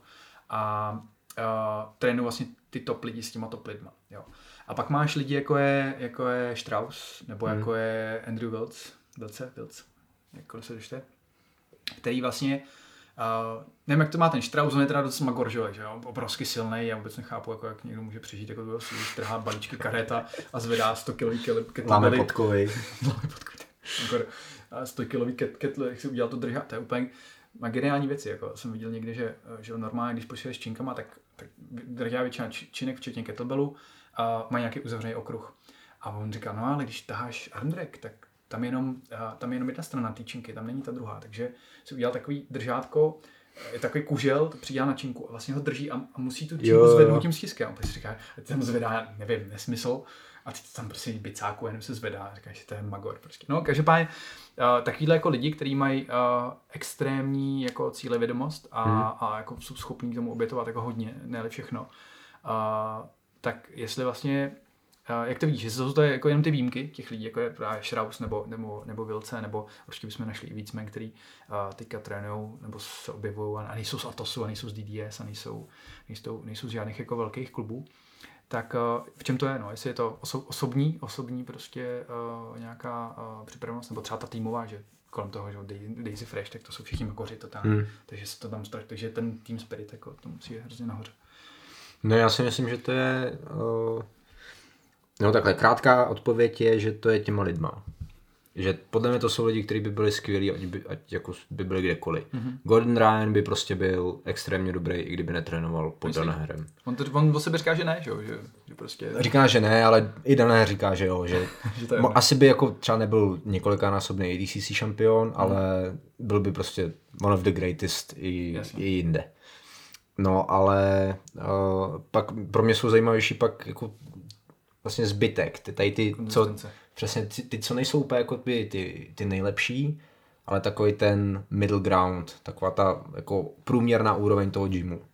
A trénují vlastně ty top lidi s těma top lidma. Jo. A pak máš lidi, jako je Strauss, nebo jako je Andrew Wiltz, jako se dočte, který vlastně nevím, jak to má ten Strauss, on je teda docela magor, že jo, obrovsky silný, já vůbec nechápu, jako, jak někdo může přežít, jako to strhá balíčky karet a zvedá 100 kilový kettlebell. Láme podkovej. A 100 kilový kettlebell, jak si udělal to držat, to je úplně geniální věci, jako jsem viděl někdy, že normálně, když pošleš činkama, tak držá většina činek, včetně kettlebellu, a má nějaký uzavřený okruh. A on říká, no ale když taháš armdrag, tak tam je jenom jedna strana té činky, tam není ta druhá, takže si udělal takový držátko, je takový kužel, to přidá na činku a vlastně ho drží a musí tu činku zvednout tím stiskem. A on si říká, tam zvedá, nevím, nesmysl a ty tam prostě bicáku jenom se zvedá a říká, že to je magor prostě. No každopádně takovýhle jako lidi, kteří mají extrémní jako cílevědomost a jako jsou schopní k tomu obětovat jako hodně, ne všechno, tak jestli vlastně jak to vidíš, jsou to jako jenom ty výjimky těch lidí, jako je právě Schraus nebo Wilce, nebo určitě bychom našli víc men, který teďka trénujou nebo se objevují a nejsou z Atosu a nejsou z DDS a nejsou z žádných jako velkých klubů. Tak v čem to je? No, jestli je to osobní prostě nějaká připravenost, nebo třeba ta týmová, že kolem toho, že Daisy Fresh, tak to jsou všichni makoři totálně, takže se to tam strašně, takže ten team spirit jako to musí je hrozně nahoře. No já si myslím, že to je... No takhle, krátká odpověď je, že to je těma lidma. Že podle mě to jsou lidi, kteří by byli skvělí, ať jako by byli kdekoliv. Mm-hmm. Gordon Ryan by prostě byl extrémně dobrý, i kdyby netrénoval pod Danaherem. On o sebe říká, že ne, že prostě... Říká, že ne, ale i Danaher říká, že jo. Že... že to je asi by jako třeba nebyl několikanásobný ADCC šampion, ale byl by prostě one of the greatest i jinde. No ale pak pro mě jsou zajímavější pak jako vlastně zbytek, ty co, přesně, ty, co nejsou úplně jako ty nejlepší, ale takový ten middle ground, taková ta jako průměrná úroveň toho gymu.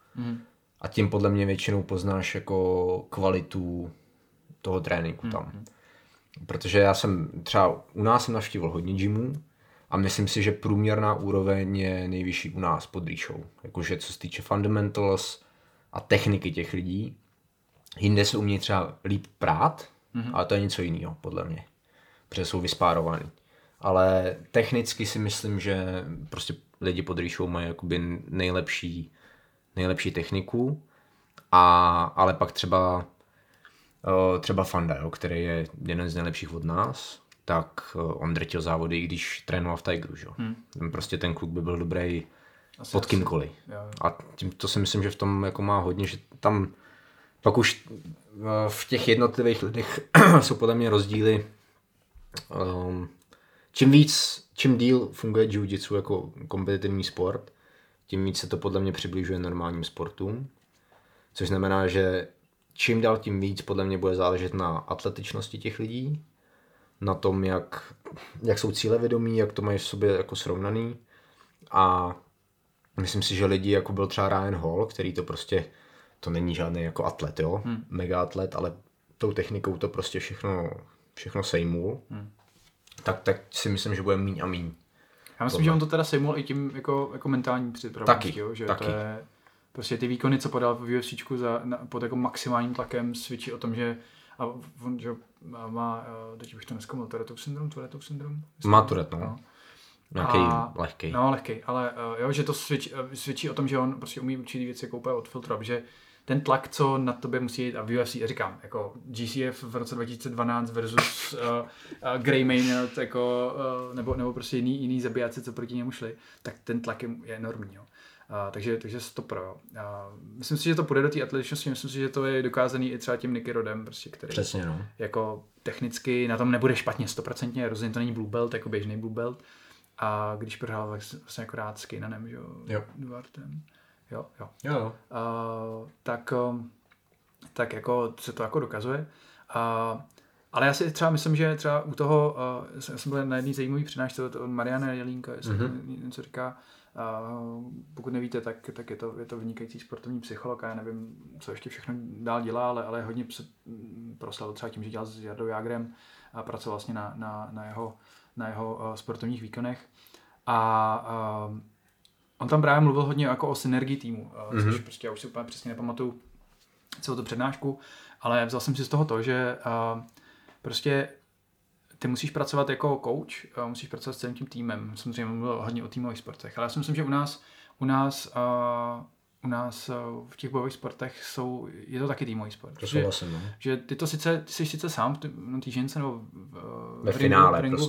A tím podle mě většinou poznáš jako kvalitu toho tréninku tam. Protože já jsem třeba u nás jsem navštívil hodně gymů a myslím si, že průměrná úroveň je nejvyšší u nás pod Říšou. Jakože co se týče fundamentals a techniky těch lidí. Jinde se umějí třeba líp prát, ale to je něco jiného podle mě. Protože jsou vyspárovaný. Ale technicky si myslím, že prostě lidi pod Říšou mají jakoby nejlepší techniku. Ale pak třeba Fanda, jo, který je jeden z nejlepších od nás, tak on drtil závody, i když trénoval v Tigeru. Jo. Prostě ten kluk by byl dobrý asi pod kýmkoliv. A tím, to si myslím, že v tom jako má hodně, že tam pak už v těch jednotlivých lidech jsou podle mě rozdíly. Čím díl funguje jiu-jitsu jako kompetitivní sport, tím víc se to podle mě přibližuje normálním sportům. Což znamená, že čím dál tím víc podle mě bude záležet na atletičnosti těch lidí, na tom, jak jsou cílevědomí, jak to mají v sobě jako srovnaný. A myslím si, že lidi, jako byl třeba Ryan Hall, který to není žádný jako atlet, jo? Mega atlet, ale tou technikou to prostě všechno sejmul. Tak si myslím, že bude míň a míň. Já myslím, že on to teda sejmul i tím jako mentální připraveností. Taky. To je... Prostě ty výkony, co podal v UFCčku pod jako maximálním tlakem, svědčí o tom, že on že má, teď bych to neskomil, Tourette syndrom? Má Tourette, no. Nějaký lehkej. No, lehkej, ale jo, že to svědčí o tom, že on prostě umí určitý věci jako úplně odfiltrovat, že ten tlak, co na tobě musí jít, a v UFC, říkám, jako GCF v roce 2012 versus Gray Maynard, nebo prostě jiný zabijáci, co proti němu šli, tak ten tlak je enormní, jo. Takže stopro. Myslím si, že to půjde do té atletičnosti, myslím si, že to je dokázaný i třeba tím Nicky Rodem, prostě, který přesně, no. Jako technicky na tom nebude špatně 100%, rozhodně to není blue belt, jako běžný blue belt. A když prohrál vlastně jako rád s Kinanem, že jo, Duartem. Jo. Tak jako se to jako dokazuje. Ale já si třeba myslím, že třeba u toho, jsem byl na jedný zajímavý přednášce od Mariana Jelínka, jestli něco říká. Pokud nevíte, tak je to vynikající sportovní psycholog a já nevím, co ještě všechno dál dělá, ale hodně se proslavil třeba tím, že dělal s Jardou Jágrem a pracoval vlastně na jeho sportovních výkonech. A on tam právě mluvil hodně jako o synergii týmu, což prostě já už si úplně přesně nepamatuju celou tu přednášku, ale vzal jsem si z toho to, že prostě ty musíš pracovat jako coach, musíš pracovat s celým tím týmem. Samozřejmě mluvil hodně o týmových sportech, ale já si myslím, že u nás v těch bojových sportech je to taky týmový sport. To souhlasím, no. Že ty jsi sice sám na té žince nebo ve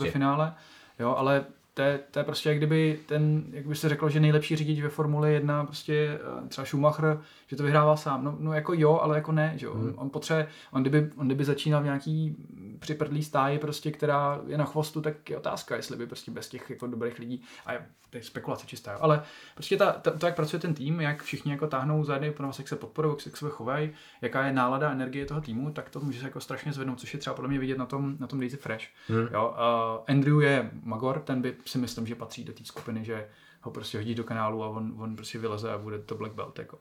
finále, jo, ale to je prostě jak kdyby jak by se řeklo, že nejlepší řidič ve Formule 1 prostě třeba Schumacher, že to vyhrával sám. No jako jo, ale jako ne, že jo. On kdyby začínal v nějaký připrdlý stáji prostě, která je na chvostu, tak je otázka, jestli by prostě bez těch jako dobrých lidí, a to je spekulace čistá, jo. Ale prostě to, jak pracuje ten tým, jak všichni jako táhnou za jedny, jak se podporují, jak se chovají, jaká je nálada, energie toho týmu, tak to může se jako strašně zvednout, což je třeba podle mě vidět na tom Daisy Fresh. Jo. Andrew je Magor, ten by si myslím, že patří do té skupiny, že ho prostě hodí do kanálu a on prostě vyleze a bude to black belt, jako.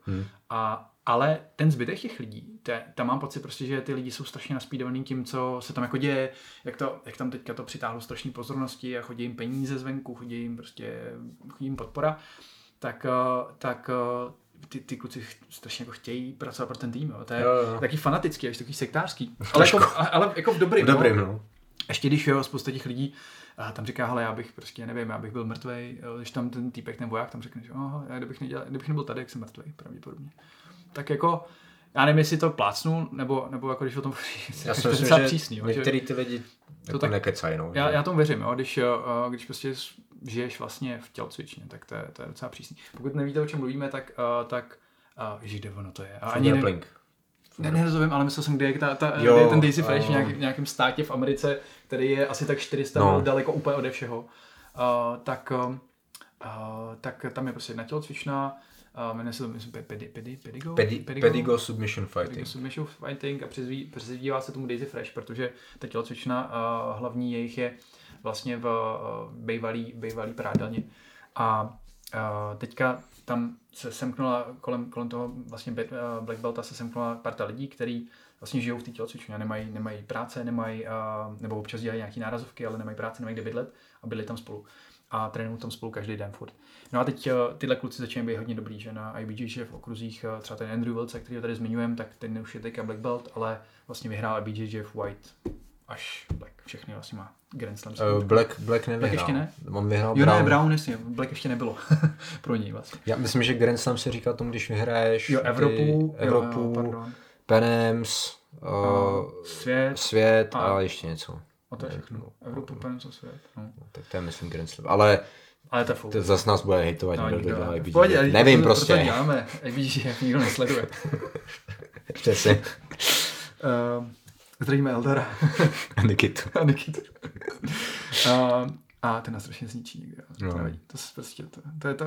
Ale ten zbytek těch lidí, tam mám pocit prostě, že ty lidi jsou strašně naspídovaný tím, co se tam jako děje, jak tam teďka to přitáhlo strašný pozornosti a chodí jim peníze zvenku, chodí jim podpora, tak ty kluci strašně jako chtějí pracovat pro ten tým, jo. To je taky fanatický, až takový sektářský, ale jako v dobrým. V dobrým. Ještě když jo, spousta těch lidí tam říká, hele, já bych prostě, nevím, já bych byl mrtvej, když tam ten týpek, ten voják tam řekne, že já kdybych nebyl tady, jak jsem mrtvej, pravděpodobně. Tak jako, já nevím, jestli to plácnu, nebo jako když o tom to je docela přísný. Některý ty lidi to nekecají. No, já tomu věřím, jo, když prostě žiješ vlastně v tělocvičně, tak to je docela přísný. Pokud nevíte, o čem mluvíme, tak ježíš, kde ono to je. Nezovím, ale myslel jsem, kde je ten Daisy Fresh v nějakém státě v Americe, který je asi tak 400 mil daleko úplně ode všeho. Tak tam je prostě jedna tělocvičná, jmenuje se to Pedigo Submission Fighting. Pedigo Submission Fighting a přezdívá se tomu Daisy Fresh, protože ta tělocvičná hlavní jejich je vlastně v bývalý prádelně. A teďka tam se semknula kolem toho vlastně Black Belta se semknula parta lidí, kteří vlastně žijou v té tělocvičně a nemají práce, nebo občas dělají nějaký nárazovky, ale nemají práce, nemají kde bydlet a bydlí tam spolu. A trénují tam spolu každý den furt. No a teď tyhle kluci začínají být hodně dobrý, že na IBJJF v okruzích, třeba ten Andrew Wilce, kterýho tady zmiňujem, tak ten už je teďka Black Belt, ale vlastně vyhrál IBJJF White až Black. Všechny vlastně má Grand Slam. Black nevyhrál. Black ještě ne? On vyhrál Brown. Jo, ne, Brown jasně, Black ještě nebylo pro něj vlastně. Já myslím, že Grand Slam se říká tomu, když vyhraješ Evropu, Penems, svět a ještě něco. A to je všechno. Evropu, Penems a svět. No. Tak to je myslím Grand Slam. Ale to zase nás bude hitovat. No, nevím prostě. Proto děláme, IBJJF nikdo nesleduje. Přesně. Zdravíme Eldara. A Nikitu. A ten nás strašně zničí někde. No.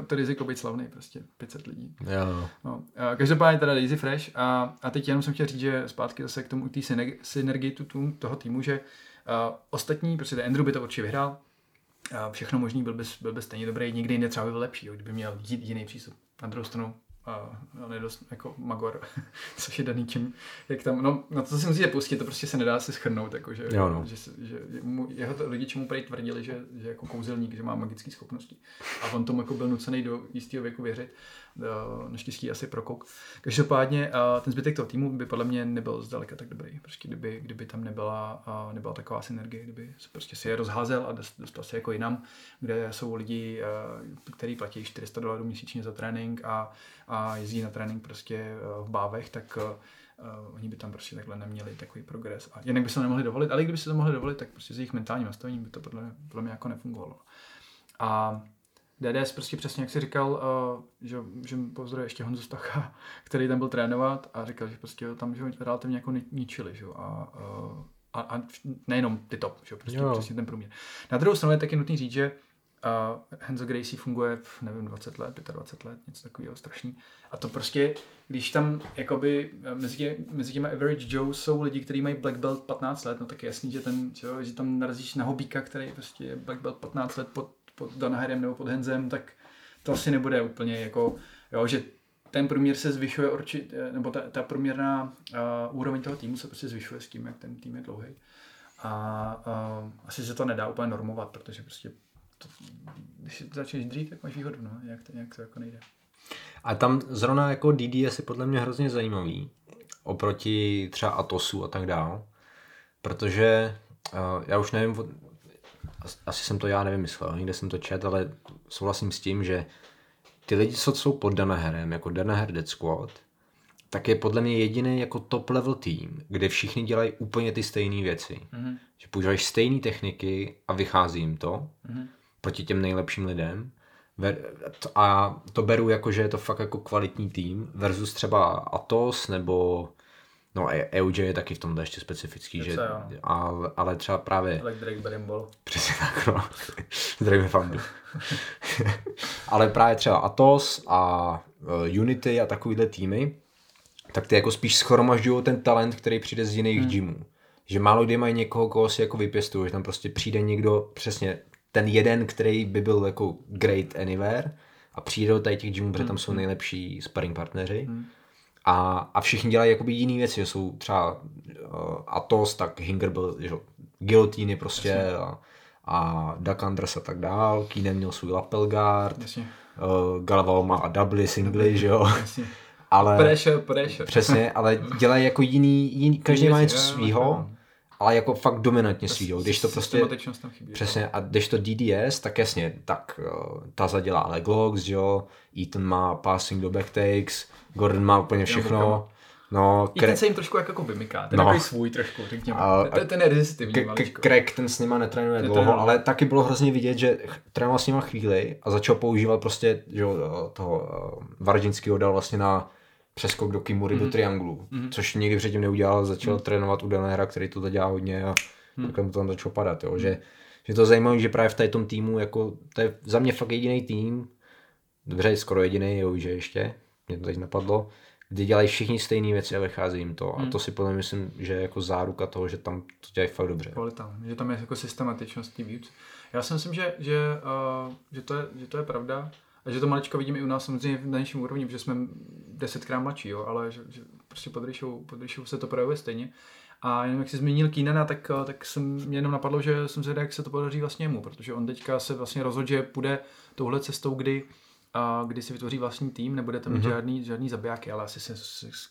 To je riziko být slavný prostě. 500 lidí. Jo. No. Každopádně teda Daisy Fresh. A teď jenom jsem chtěl říct, že zpátky zase k tomu té synergii toho týmu, že ostatní, prostě Andrew by to určitě vyhrál. Všechno možný, byl by stejně dobrý. Někdy jinde třeba by byl lepší, kdyby měl jiný přístup. Na druhou stranu nedost jako Magor, což je daný tím, jak tam, no na to si musíte pustit, to prostě se nedá si shrnout, jako, že jeho lidi čemu prý tvrdili, že jako kouzelník, že má magické schopnosti a on tomu jako byl nucený do jistého věku věřit, naštěstí asi prokouk. Každopádně ten zbytek toho týmu by podle mě nebyl zdaleka tak dobrý, prostě kdyby tam nebyla taková synergie, kdyby se prostě si je rozházel a dostal se jako jinam, kde jsou lidi, kteří platí $400 měsíčně za trénink a jezdí na trénink prostě v bávech, tak oni by tam prostě takhle neměli takový progres. A jinak by se nemohli dovolit, ale kdyby se to mohli dovolit, tak prostě s jejich mentálním nastavením by to podle mě jako nefungovalo. A DDS prostě přesně, jak jsi říkal, že pozdravuje ještě Honzu Stacha, který tam byl trénovat a říkal, že prostě tam že relativně jako ničili, že? A nejenom ty top, že? Prostě přesně ten průměr. Na druhou stranu je taky nutný říct, že Hanzo Gracie funguje, nevím, 20 let, 25 let, něco takového strašný. A to prostě, když tam jakoby mezi těma Average Joe jsou lidi, kteří mají Black Belt 15 let, no tak je jasný, že tam narazíš na hobíka, který prostě je Black Belt 15 let pod Danaherem nebo pod Hanzem, tak to asi nebude úplně jako, jo, že ten průměr se zvyšuje určitě, nebo ta průměrná úroveň toho týmu se prostě zvyšuje s tím, jak ten tým je dlouhý. A asi se to nedá úplně normovat, protože prostě když začneš dřít, tak máš výhodu, no, jak to jako nejde. A tam zrovna jako DD je si podle mě hrozně zajímavý, oproti třeba Atosu a tak dál, protože já už nevím, asi jsem to já nevymyslel, nikde jsem to čet, ale souhlasím s tím, že ty lidi, co jsou pod Danaherem, jako Danaher Dead Squad, tak je podle mě jediný jako top level tým, kde všichni dělají úplně ty stejné věci. Mm-hmm. Že používáš stejné techniky a vychází jim to proti těm nejlepším lidem. A to beru jako, že je to fakt jako kvalitní tým versus třeba Atos nebo no EUJ je taky v tomhle ještě specifický, že ale třeba právě like Drake Berimbol. Přesně tak, no. Drake Berimbol. Ale právě třeba Atos a Unity a takovýhle týmy, tak ty jako spíš schromažďují ten talent, který přijde z jiných gymů. Že málo kdy mají někoho, koho si jako vypěstují, že tam prostě přijde někdo, přesně ten jeden, který by byl jako great anywhere a přijde do těch gymů, protože tam jsou nejlepší sparring partneři. A všichni dělají jakoby jiný věci, že jsou třeba Atos, tak Hinger byl, že guillotiny prostě a Duck Anders a tak dál, Keenan měl svůj lapel guard, Galvao má a doubly, singly, že jo. Jasně. Ale pressure. Přesně, ale dělají jako jiný každý má něco svýho, ale jako fakt dominantně svýho, když to prostě tam chybí, přesně, a když to DDS, tak jasně, tak ta zadělá Leglox, jo, Eaton má passing do backtakes, Gordon má úplně všechno. No, Eaton se jim trošku jako vymyká, ten takový svůj trošku, řekněme, ten je rezistivní maličko. Craig ten s nima netrénuje dlouho, ale taky bylo hrozně vidět, že trénoval s nima chvíli a začal používat prostě, jo, toho Vardinského dal vlastně na přeskok do Kimury, do trianglu, což nikdy předtím neudělal, začal trénovat u Danera, který to dělá hodně a takhle mu to tam začalo padat, jo, že to zajímavé, že právě v tom týmu, jako, to je za mě fakt jediný tým, dobře, skoro jediný, jo, že ještě, mě to teď napadlo, kdy dělají všichni stejné věci a vychází jim to, a to si podle mě myslím, že je jako záruka toho, že tam to dělají fakt dobře. Kvalita, že tam je jako systematičnost tý víc. Já si myslím, že to je pravda. Takže to maličko vidím i u nás samozřejmě na nižším úrovni, protože jsme 10krát mladší, jo, ale že prostě pod ryšou se to projevuje stejně. A jenom jak jsi zmínil Keenana, tak mě jenom napadlo, že jsem zvědavý, jak se to podaří vlastně mu, protože on teďka se vlastně rozhodl, že půjde touhle cestou, kdy si vytvoří vlastní tým, nebude tam mít žádný zabijáky, ale asi se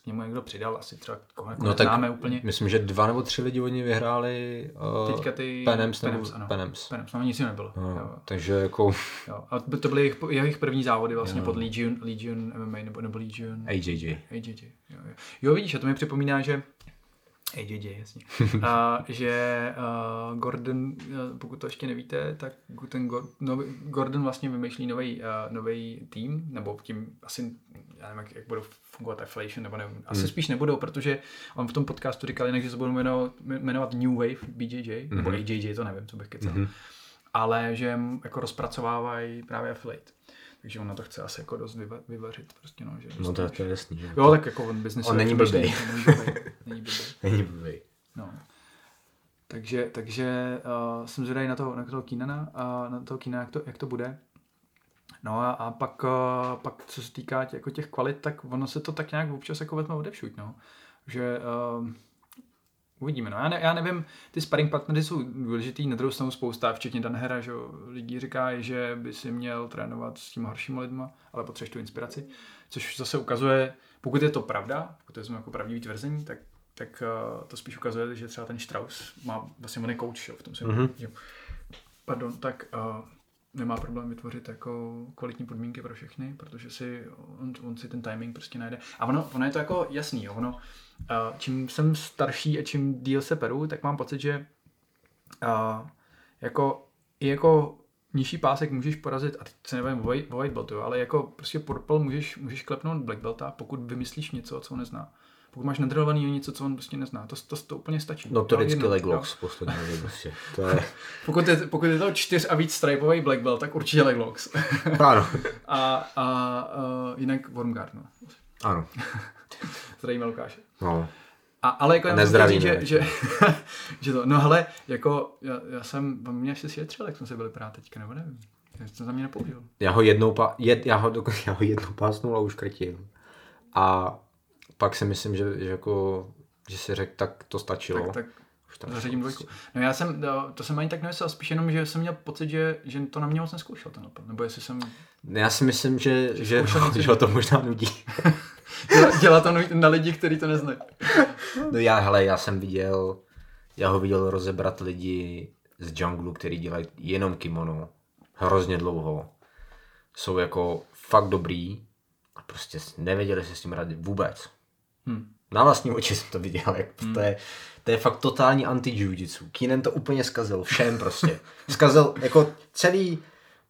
k němu někdo přidal, asi třeba koho neznáme úplně. Myslím, že 2 nebo 3 lidi oni vyhráli teďka ty Penems. No, nic jim nebylo. No, jo. Takže jako... Jo. A to byly jejich první závody vlastně pod Legion MMA nebo Legion... AJJ. Jo, vidíš, a to mi připomíná, že... AJJ, jasně. Že Gordon, pokud to ještě nevíte, tak Gordon vlastně vymýšlí nový tým, nebo tím asi, já nevím, jak budou fungovat affiliation, nebo nevím, asi spíš nebudou, protože on v tom podcastu říkal jinak, že se budou jmenovat New Wave BJJ, nebo AJJ, to nevím, co bych kecal, ale že jako rozpracovávají právě affiliate. Takže on na to chce asi jako dost vyvařit prostě, no, že... No to je jasný. Jo, tak jako on business... On není blbej. Není blbej. No. Takže jsem zvědavý na toho Keenana, jak to bude. No a pak co se týká těch kvalit, tak ono se to tak nějak občas jako vezme odevšuť, no. Že... Uvidíme, no. Já nevím, ty sparring partnery jsou důležitý, na druhou stranu spousta, včetně Danhera, že lidí říká, že by si měl trénovat s tím horšími lidma, ale potřebuješ tu inspiraci, což zase ukazuje, pokud je to pravda, pokud to jsme jako pravdivý tvrzení, tak to spíš ukazuje, že třeba ten Strauss má vlastně on je coach, jo, v tom se nemá problém vytvořit jako kvalitní podmínky pro všechny, protože on si ten timing prostě najde. A ono je to jako jasný, jo, ono čím jsem starší a čím díl se peru, tak mám pocit, že jako nižší pásek můžeš porazit, a teď se nebavím o white beltu, ale jako prostě purple můžeš klepnout black belta, pokud vymyslíš něco, co on nezná. Pokud máš nadrolovaný něco, co on prostě nezná, to úplně stačí. No to vždycky leglocks poslední prostě. Je... Pokud je to 4 a víc stripový black belt, tak určitě leglocks. Ano. A jinak Wormguard, no. Ano. Zdravíme Lukáše. No. Ale jako nezdraví, že to, no hele, jako já jsem, vám mě asi sjetřil, jak jsme se byli prát teďka, nebo nevím. Já jsem za mě nepoužil. Já ho jednou pásnul a už krtil. A pak si myslím, že si řekl, tak to stačilo. Tak zařadím dvojku. No já jsem, to jsem ani tak nemyslel, spíš jenom, že jsem měl pocit, že to na mě moc nezkoušel ten napad. Nebo jestli jsem... Já si myslím, že ho to možná nudí. Dělá to na lidi, kteří to neznají. No já ho viděl rozebrat lidi z junglu, kteří dělají jenom kimono. Hrozně dlouho. Jsou jako fakt dobrý. A prostě nevěděli se s tím radit vůbec. Na vlastní oči jsem to viděl, to je fakt totální anti-jiu-jitsu. Keenan to úplně zkazil, všem prostě. Zkazil jako celý,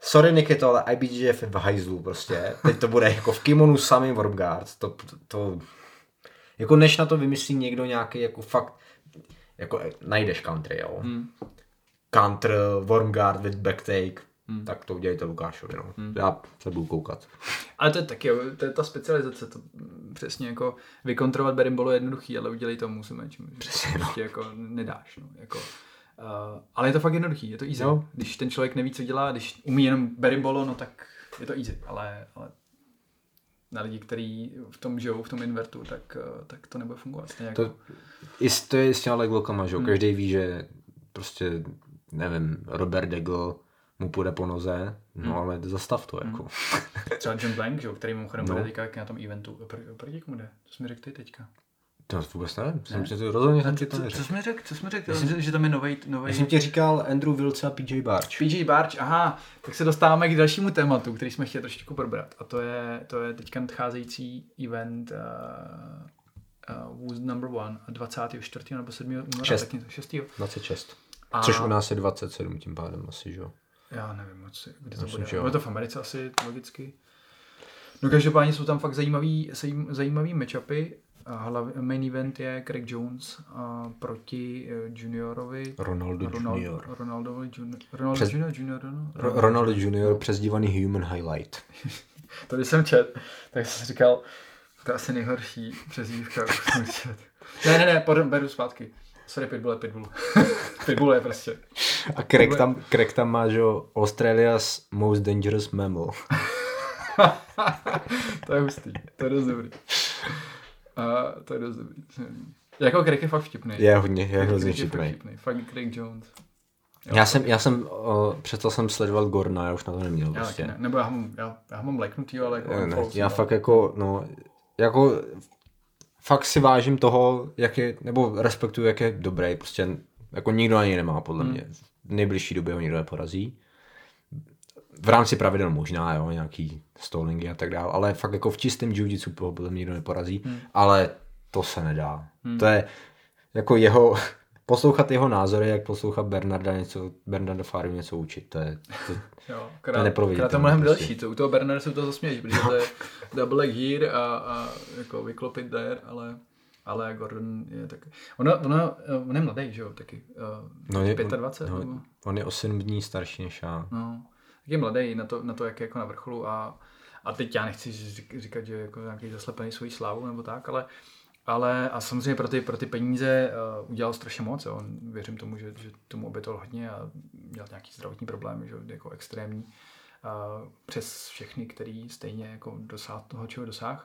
sorry Nikito, ale IBJJF je v hajzlu prostě. Teď to bude jako v kimonu samý Wormguard. To jako než na to vymyslí někdo nějaký jako fakt, jako najdeš country, jo. Counter, Wormguard with backtake. Tak to udělejte Lukášovi, no. Já se budu koukat. Ale to je taky, to je ta specializace, to přesně jako vykontrovat Berimbolu je jednoduchý, ale udělej to musíme, přesně, no. Jako nedáš, no. Jako, ale je to fakt jednoduchý, je to easy, no. Když ten člověk neví, co dělá, když umí jenom Berimbolo, no tak je to easy, ale na lidi, kteří v tom žijou, v tom invertu, tak to nebude fungovat. Jako... To je s těma leglokama, že jo, každý ví, že prostě, nevím, Robert Degl mu půjde po noze, no ale zastav to jako. Třeba John Blank, že, který mimochodem bude teďka na tom eventu. Proti komu jde? Co jsi mi řekl ty teďka? To vůbec nevím, jsem si to rozhodně neřekl. Co jsi mi řekl? Že tam je novej... Já jsem ti říkal Andrew Wills a PJ Barch. PJ Barch, aha, tak se dostáváme k dalšímu tématu, který jsme chtěli trošičku probrat. A to je teďka nadcházející event Who's Number One 24. nebo 7. února, tak něco 6. 26. A... Což u nás je 27 tím pádem asi, že jo. Já nevím moc, kde to bude. Bude to v Americe asi, logicky. No každopádně jsou tam fakt zajímavý matchupy. Main event je Craig Jones proti juniorovi. Ronaldo Junior, přezdívaný Human Highlight. To když jsem čet, tak jsem říkal, to je asi nejhorší přezdívka. Ne, beru zpátky. Sorry, Pitbull je prostě. A Craig tam má, že Australia's most dangerous mammal. To je hustý, to je dost dobrý. To je dost dobrý. Jako Craig je fakt vtipný. Je hodně, je hrozně vtipný. Fakt Craig Jones. Jo, já jsem sledoval Gorna, já už na to neměl prostě. Ne, nebo já mám leknutý, ale jako... Ne, já fakt jako, fakt si vážím toho, jak je, nebo respektuju, jak je dobrý, prostě jako nikdo na něj nemá, podle mě. V nejbližší době ho nikdo neporazí. V rámci pravidel možná, jo, nějaký stallingy a tak dále, ale fakt jako v čistém jiu-jitsu ho podle mě nikdo neporazí, ale to se nedá. To je jako jeho... Poslouchat jeho názory, jak poslouchat Bernarda Fáru něco učit, to je neproveditelné. To je mnohem delší, u toho Bernarda se to zasměješ, protože to je double gear a jako vyklopit der, ale Gordon je taky... On je mladý, že jo, taky? Je 25? On je o 7 dní starší než já. No, je mladý na to jak je jako na vrcholu a teď já nechci říkat, že jako nějaký zaslepený svojí slávou nebo tak, ale a samozřejmě pro ty peníze udělal strašně moc. Jo. Věřím tomu, že tomu obětoval hodně a měl nějaký zdravotní problémy, že, jako extrémní. Přes všechny, který stejně jako dosáhl toho, čeho dosáhl.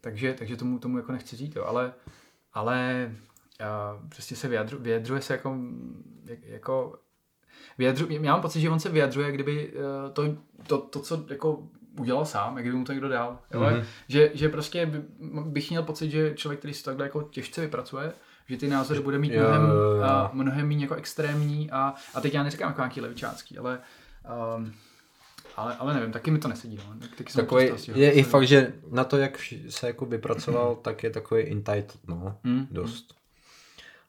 Takže tomu jako nechci říct. Jo. Ale přesně se vyjadřuje se jako já mám pocit, že on se vyjadřuje, kdyby to co jako udělal sám, jak kdyby mu to někdo dal. Mm-hmm. Že prostě bych měl pocit, že člověk, který se takhle jako těžce vypracuje, že ty názory bude mít mnohem méně jako extrémní a teď já neříkám jako nějaký levičácký, ale nevím, taky mi to nesedí. No. Je i fakt, že na to, jak se jako vypracoval, tak je takový entitled, dost.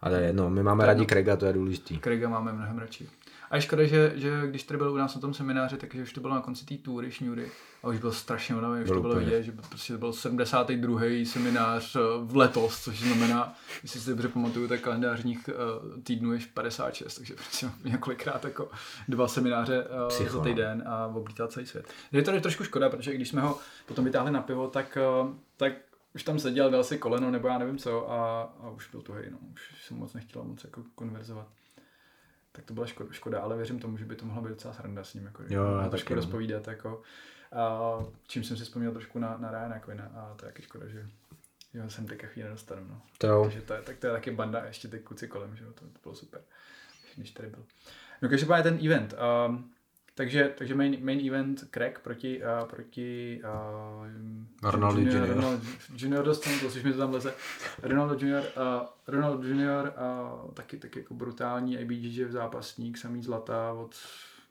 Ale my máme rádi Craiga, to je důležitý. Craiga máme mnohem radši. A je škoda, že když tady byl u nás na tom semináři, takže už to bylo na konci té túry, šňůry. A už bylo strašně unavý, už to bylo vidět, že prostě to byl 72. seminář v letos, což znamená, jestli si dobře pamatuju, tak kalendářních týdnů je 56, takže prostě několikrát jako 2 semináře za týden a oblítal celý svět. Je to trošku škoda, protože když jsme ho potom vytáhli na pivo, tak už tam seděl, dal si koleno nebo já nevím co a už byl tuhej, už jsem nechtěl moc jako konverzovat. Tak to byla škoda, ale věřím tomu, že by to mohla být docela sranda s ním, jako, trošku rozpovídat, jako, a čím jsem si vzpomněl trošku na Ryana Coyna, a to je taky škoda, že ho sem ty kachví nedostanu, tak to je taky banda, ještě ty kluci kolem, že to bylo super, když tady byl. No každopádně ten event, takže main event Craig proti Ronaldo Junior. Junior dostanu, to slyš mi to tam leze. Ronaldo Junior taky jako brutální IBJJF zápasník, samý zlata od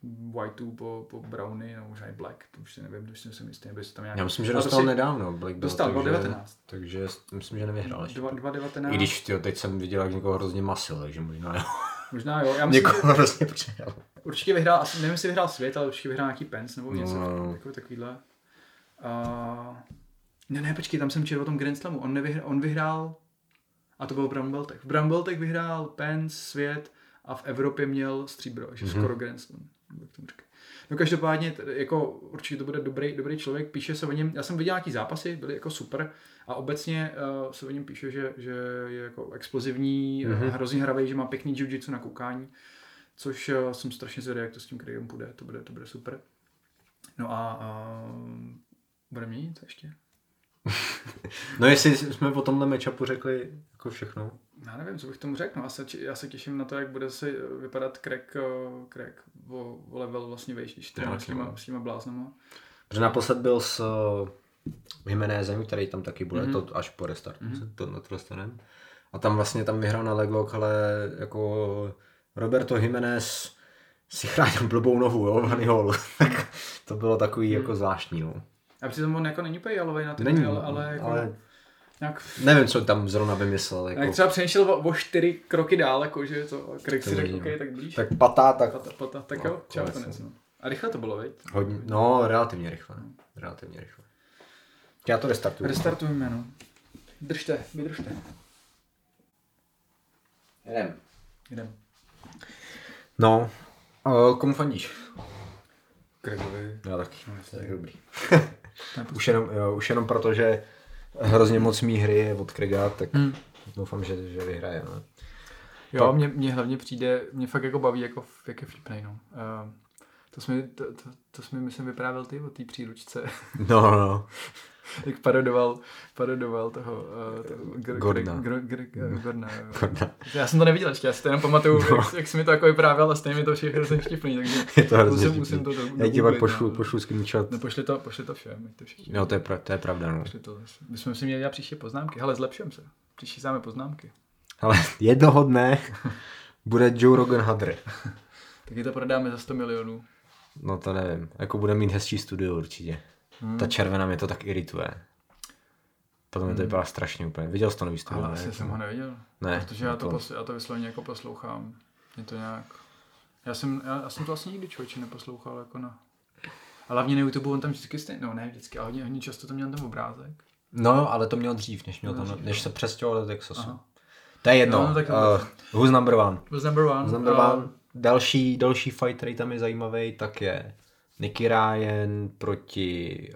Whiteu po Browny, nebo možná i Black, to už si nevím, to jsem jistý, nebo jestli tam nějak... Já myslím, že dostal nedávno Black Belt. Dostal, byl 19. Takže myslím, že nevyhrál ještě. 2.19. I když teď jsem viděl, jak někoho hrozně masil, takže možná jo. Já myslím, někoho hrozně přijel. Určitě vyhrál, nevím, jestli vyhrál svět, ale určitě vyhrál nějaký Pence nebo něco takovýhle. Ne, počkej, tam jsem četl o tom Grand Slamu, on vyhrál, a to bylo v Brown Beltech vyhrál Pence, svět a v Evropě měl stříbro, že skoro Grand Slam. No každopádně, jako určitě to bude dobrý člověk, píše se o něm, já jsem viděl nějaký zápasy, byly jako super a obecně se o něm píše, že je jako explozivní, hrozně hravej, že má pěkný jiu-jitsu na koukání, což jsem strašně zvědavý, jak to s tím Craigem půjde, to bude super. No a bude měnit ještě? No jestli jsme po tomhle matchupu řekli jako všechno. Já nevím, co bych tomu řekl, já se těším na to, jak bude si vypadat Craig o level vlastně vejš, když s těma bláznama. Protože naposled byl s Jiménezem, který tam taky bude, to až po restartu, to dostanem. A tam vyhrál na leglock, ale jako Roberto Jiménez si chránil blbou nohu, jo, v Haniolu. To bylo takový jako zvláštní, no. A přitom on jako není pajalovej na ten, ale nějak... Nevím, co tam zrovna vymyslel. Jako... Třeba přemýšlel o 4 kroky dál, jako, že to Craig si řekl, OK, tak blíž. Tak patá, tak no, jo, čau, konec. No. A rychle to bylo, veď? Hodně, relativně rychle. Já to restartuju. Restartujeme, no. Vydržte. Jdem. No, komu fandíš? Craigovi. Já taky, to je dobrý. Už jenom proto, že hrozně moc mý hry je od Craiga, tak doufám, že vyhraje. Ne? Jo, mně hlavně přijde, mě fakt jako baví, jako, jak je vtipnej. To jsi mi, myslím, vyprávěl ty o té příručce. No. Jak parodoval Gordona. Já jsem to neviděl ještě, já si to jenom pamatuju, no. jak jsi mi to jako vyprávěl a stejně mi to všechno hrozně vtipný, takže je to hrozně musím to douglit. Já ti pak pošlu screenshot. No pošli to všem. No to je pravda, no. My jsme si měli dělat příště poznámky, hele, zlepšujeme se, příště dáme poznámky. Ale jednoho dne bude Joe Rogan hadr. Taky to prodáme za 100 milionů. No to nevím, jako bude mít hezčí studio určitě. Ta červená mě to tak irituje. Potom mi to vypadá strašně úplně. Viděl jsi to nový studio? Ale asi jsem ho neviděl. Ne. Protože já to vyslovně jako poslouchám. Je to nějak... Já jsem to asi nikdy člověče neposlouchal jako na... A hlavně na YouTube on tam vždycky stejný. No ne vždycky, ale hodně často tam měl ten obrázek. No, ale to měl dřív, než se přestěhoval do Texasu. To je jedno. Who's number one? Who's number one. Další fight, který tam je zajímavý, tak je... Nicky Ryan proti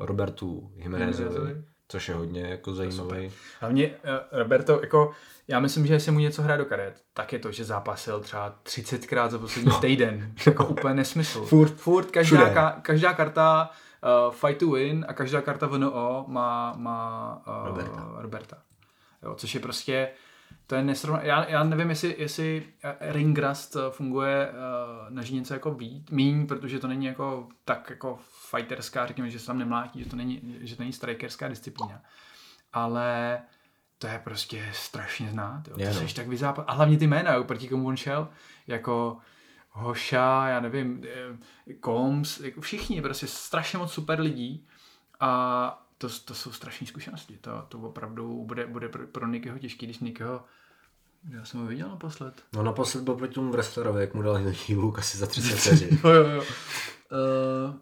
Robertu Jiménezovi, což je hodně jako zajímavý. Hlavně Roberto, jako, já myslím, že jestli mu něco hraje do karet, tak je to, že zápasil třeba 30krát za poslední týden. Jako úplně nesmysl. Furt každá karta fight to win a každá karta VNO má Roberta. Jo, což je prostě... To je nesrovnatelné. Já nevím, jestli ring rust funguje na žíněnce jako míň, protože to není jako tak jako fighterská, řekněme, že se tam nemlátí, že to není strikerská disciplína. Ale to je prostě strašně znát. Jo. To seš tak vyzápad. A hlavně ty jména, jo, proti komu on šel, jako Hoša, já nevím, Combs, jako všichni, prostě strašně moc super lidí. A to jsou strašné zkušenosti, to opravdu bude pro Nickyho těžký, když Nickyho, já jsem ho viděl naposled. No naposled byl proti tomu wrestlerovi, jak mu dal nějaký luk asi za 30 vteřin. Jo.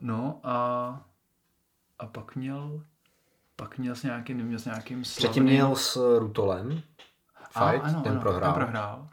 No a pak měl s nějakým, neměl s nějakým slavným... Předtím měl s Rutolem fight, ten prohrál.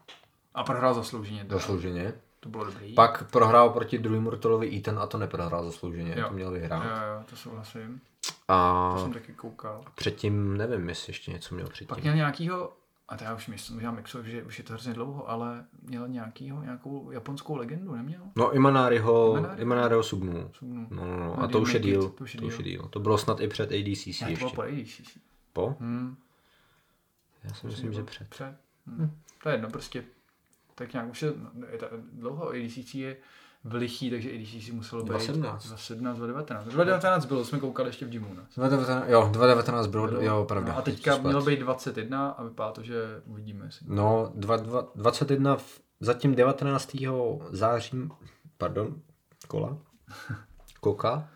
A prohrál zaslouženě. Zaslouženě. To bylo dobrý. Pak prohrál proti druhému Rutolovi Ethan a to neprohrál zaslouženě, to měl vyhrát. Jo, to souhlasím. A to jsem taky koukal. Předtím nevím, jestli ještě něco měl předtím. Pak měl nějakýho, a to já už myslím, že už je to hrozně dlouho, ale měl nějakou japonskou legendu, neměl? No Imanáriho Sugnu. No, a to už je díl. To bylo snad i před ADCC ještě. To bylo po ADCC. Po? Já si myslím, že před. To je jedno, prostě tak nějak už je dlouho, ADCC je v lichý, takže i když si muselo být 2019. 2019 bylo, jsme koukali ještě v Gymu. 2019 bylo, jo, pravda. No, a teďka mělo být 21 a vypadá to, že uvidíme. No, 21 zatím 19. září, kola, koka,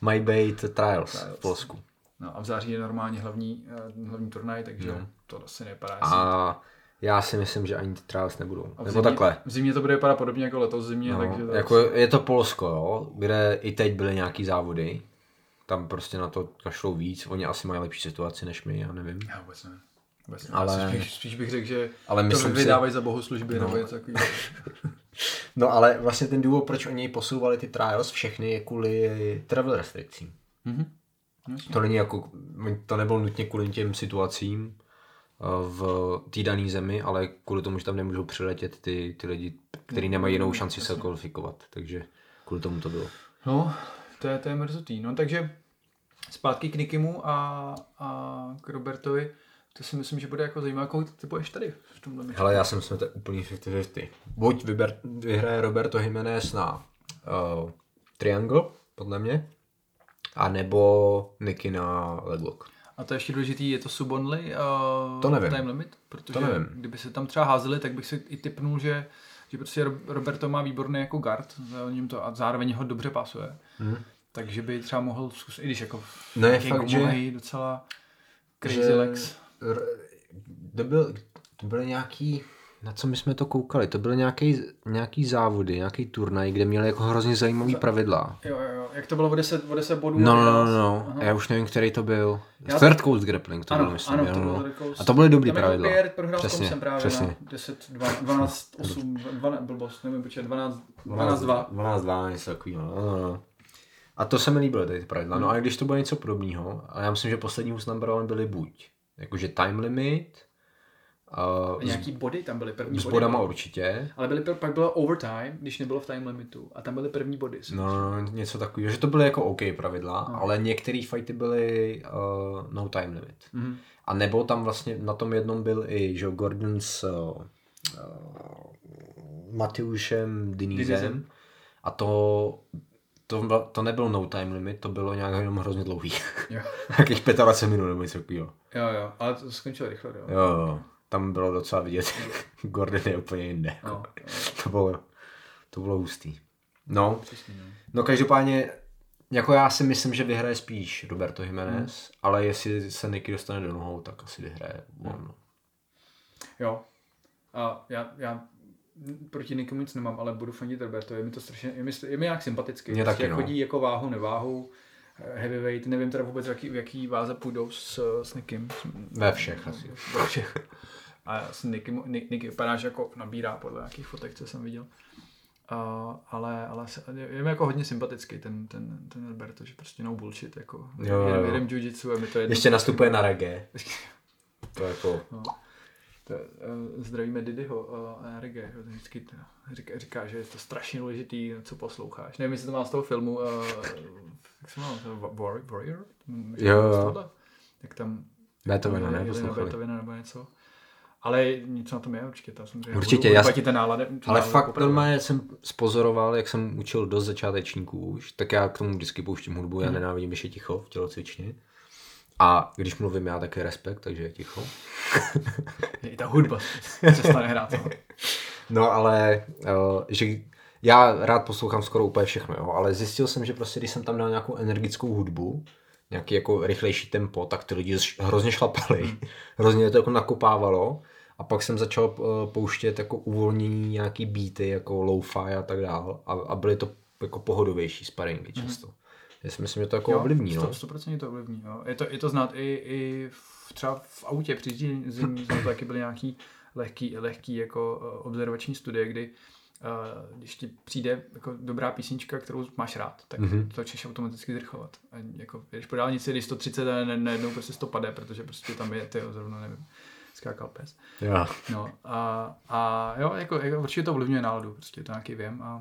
mají být Trials v Polsku. No a v září je normálně hlavní turnaj, takže to asi nepadá. A já si myslím, že ani ty Trials nebudou. Nebo takhle. V zimě to bude vypadat podobně jako letos v zimě. No, takže jako je to Polsko, jo, kde i teď byly nějaký závody. Tam prostě na to kašlou víc. Oni asi mají lepší situaci než my, já nevím. Já vůbec ne. Ale... Spíš bych řekl, že ale to vydávají za bohoslužby. No. Nebo něco takový. No ale vlastně ten důvod, proč oni posouvali ty Trials všechny, je kvůli travel restrikcím. Mm-hmm. To není jako, to nebylo nutně kvůli těm situacím v té dané zemi, ale kvůli tomu, že tam nemůžou přiletět ty lidi, kteří nemají jinou šanci se kvalifikovat. Takže kvůli tomu to bylo. No, to je mrzutý. No, takže zpátky k Nickymu a k Robertovi, to si myslím, že bude jako zajímavé, koho ty budeš tady v tomhle městě. Hele, já jsem směl úplně 50-50. Buď vyhraje Roberto Jiménez na Triangle, podle mě, anebo Nicky na Leglock. A to ještě důležitý, je to sub-only time limit? Protože to nevím. Kdyby se tam třeba házeli, tak bych si i tipnul, že prostě Roberto má výborný jako guard, a zároveň ho dobře pasuje. Takže by třeba mohl zkusit, i když jako je docela crazy legs. To byly nějaký, na co my jsme to koukali, to byly nějaký závody, nějaký turnaj, kde měli jako hrozně zajímavý pravidla. Jo. Jak to bylo o 10 bodů? No. Já už nevím, který to byl. Third Coast Grappling to bylo, myslím. Ano, a to byly dobrý pravidla. Tam je prohrál s Koncem právě na 10, 12, 8, 12, blbost, nevím, počet, 12, 2. 12-2, něco takový, no. A to se mi líbilo, tady ty pravidla. No a když to bylo něco podobného, ale já myslím, že poslední Who's Number One byly buď, jakože time limit, Nějaký body tam byly, první body. S bodama určitě. Ale pak bylo overtime, když nebylo v time limitu. A tam byly první body. No, něco takového, že to byly jako OK pravidla, no. Ale některé fighty byly no time limit. Mm-hmm. A nebo tam vlastně na tom jednom byl i Joe Gordon s Mateuszem Dinizem. A to nebyl no time limit, to bylo nějak jenom hrozně dlouhý. Jakých 25 minut nebo něco takového. Jo, ale to skončilo rychle, jo. Tam bylo docela vidět, Gordon je úplně jinde. No, to bylo hustý. No, přesně, no každopádně, jako já si myslím, že vyhraje spíš Roberto Jiménez, ale jestli se Nicky dostane do nohou, tak asi vyhraje on. Jo, a já proti nikomu nic nemám, ale budu fandit Roberto, je mi nějak sympatický. Mě taky, chodí jako váhu, neváhu. Heavyweight, nevím teda vůbec, v jaký váze půjdou s Nickym. Ve všech asi. Ve všech. A s Nicky vypadá, že jako nabírá podle nějakých fotek, co jsem viděl. Ale je mi jako hodně sympatický ten Alberto, že prostě no bullshit, jako jedem jiu-jitsu a mi to jedno. Ještě nastupuje na reggae. To jako... No. Zdravíme Didyho a reggae, vždycky říká, že je to strašně důležitý, co posloucháš. Nevím, jestli to má z toho filmu, jak se jmenuje, Warrior? Jo. Jak tam... Beethovena, ne? Beethovena nebo něco. Ale něco na tom je určitě. Tam samozřejmě určitě, ale fakt normálně jsem spozoroval, jak jsem učil dost začátečníků už, tak já k tomu vždycky pouštím hudbu, já nenávidím, když je ticho v tělocvičně. A když mluvím já, taky respekt, takže je ticho. I ta hudba přestane hrát. No ale, že já rád poslouchám skoro úplně všechno, jo, ale zjistil jsem, že prostě když jsem tam dal nějakou energickou hudbu, nějaký jako rychlejší tempo, tak ty lidi hrozně šlapali, hrozně to jako nakopávalo a pak jsem začal pouštět jako uvolnění nějaký beaty, jako lo-fi a tak dál a byly to jako pohodovější sparingy často. Já si myslím, že to jako ovlivní. 100% to ovlivní. Jo. Je to znát i třeba v autě při zimní taky byly nějaký lehký jako observační studie, kdy když ti přijde jako dobrá písnička, kterou máš rád, tak to začneš automaticky zrychlovat. A jako, když po dálnici, když 130 a najednou prostě 100 padne, protože prostě tam je, zrovna nevím, skákal pes. No, a jo, jako určitě to ovlivňuje náladu, prostě to nějaký věm a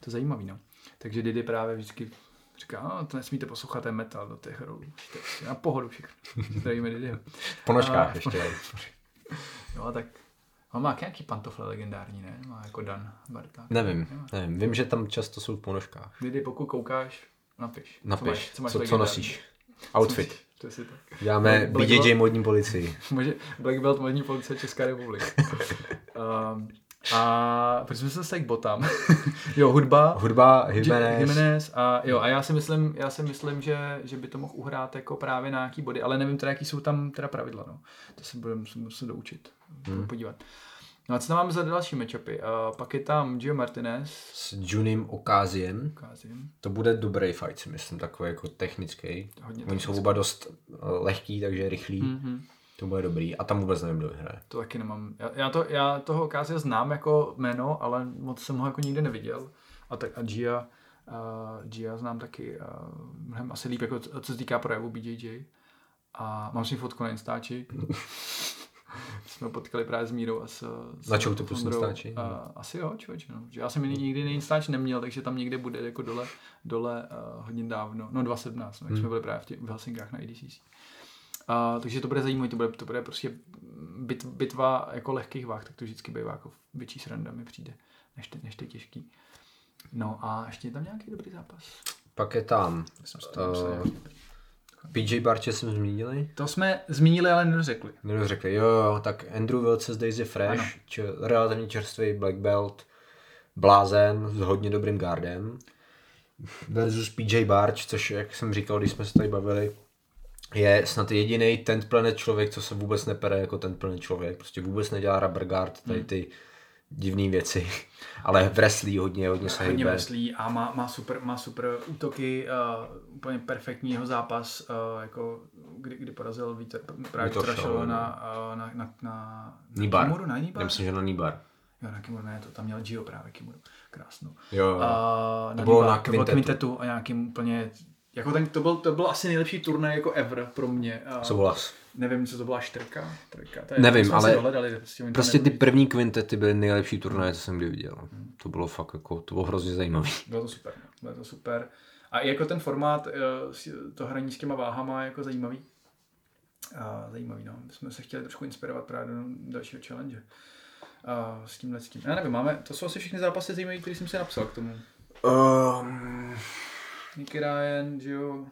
to je zajímavý, no. Takže Didi právě vždycky říká, to nesmíte poslouchat, ten metal do těch rolů. Na pohodu všechno. Zdravíme Didiho. V ponožkách ještě. No tak, on má nějaký pantofle legendární, ne? Má jako Dan Barta. Nevím, vím, že tam často jsou v ponožkách. Didi, pokud koukáš, napiš. Co nosíš? Outfit. Přesně tak. Děláme BJJ modní policii. Black Belt modní policie Česká republika. A proč jsme se k botám? Jo, hudba, Jiménez a já si myslím, že by to mohl uhrát jako právě na nějaký body, ale nevím teda, jaký jsou tam teda pravidla, no. To se musím doučit, podívat. No a co tam máme za další matchupy? Pak je tam Gio Martinez s Junim Okaziem. To bude dobrý fight, si myslím, takový jako technický. Oni jsou oba dost lehký, takže rychlý. Mm-hmm. To bude dobrý. A tam vůbec nevím, kdo hraje. To taky nemám. Já toho Okazia znám jako jméno, ale moc jsem ho jako nikdy neviděl. A Gia znám taky mnohem asi líp, jako co se týká projevu BJJ. A mám s ní fotku na Instači. Jsme potkali právě s Mírou a s na čem to půjde Instači? Asi jo, člověče. No. Já jsem nikdy na Instači neměl, takže tam někde bude jako dole hodně dávno. No 2017, jak jsme byli právě v Helsinkách na IDCC. Takže to bude zajímavé, to bude prostě bitva jako lehkých váh, tak to vždycky bývá jako větší sranda mi přijde, než ty těžký. No a ještě je tam nějaký dobrý zápas. Pak je tam PJ Barče jsme zmínili? To jsme zmínili, ale nedořekli. Jo, tak Andrew Wiltse z Daisy Fresh, relativně čerstvý black belt, blázen s hodně dobrým guardem versus PJ Barč, což jak jsem říkal, když jsme se tady bavili, je snad jediný ten planet člověk, co se vůbec nepere jako ten planet člověk. Prostě vůbec nedělá rubber guard, tady ty divné věci. Ale wrestlí hodně se hejbe. Hodně wrestlí a má super útoky, úplně perfektní jeho zápas, jako kdy porazil Vítor Šalona na Kimuru, na Nibar. Já myslím, že na Nibar. Jo, na Kimuru ne, to tam měl Gio právě Kimuru. Krásnou. Jo, to bylo na kvintetu. A nějakým úplně... Jako ten, to byl asi nejlepší turnaj jako ever pro mě. Souhlas. Nevím, co to byla čtyřka. Nevím, ale dohledali, prostě ty první kvintety byly nejlepší turnaje, co jsem kdy viděl. To bylo fakt jako, to bylo hrozně zajímavé. Bylo to super. A i jako ten formát, to hraní s těma váhama je jako zajímavý. Zajímavý, no. Jsme se chtěli trošku inspirovat právě do dalšího challenge. S tímhle s tím. Já nevím, máme, to jsou asi všechny zápasy zajímavé, které jsem si napsal k tomu. Nicky Ryan, Gio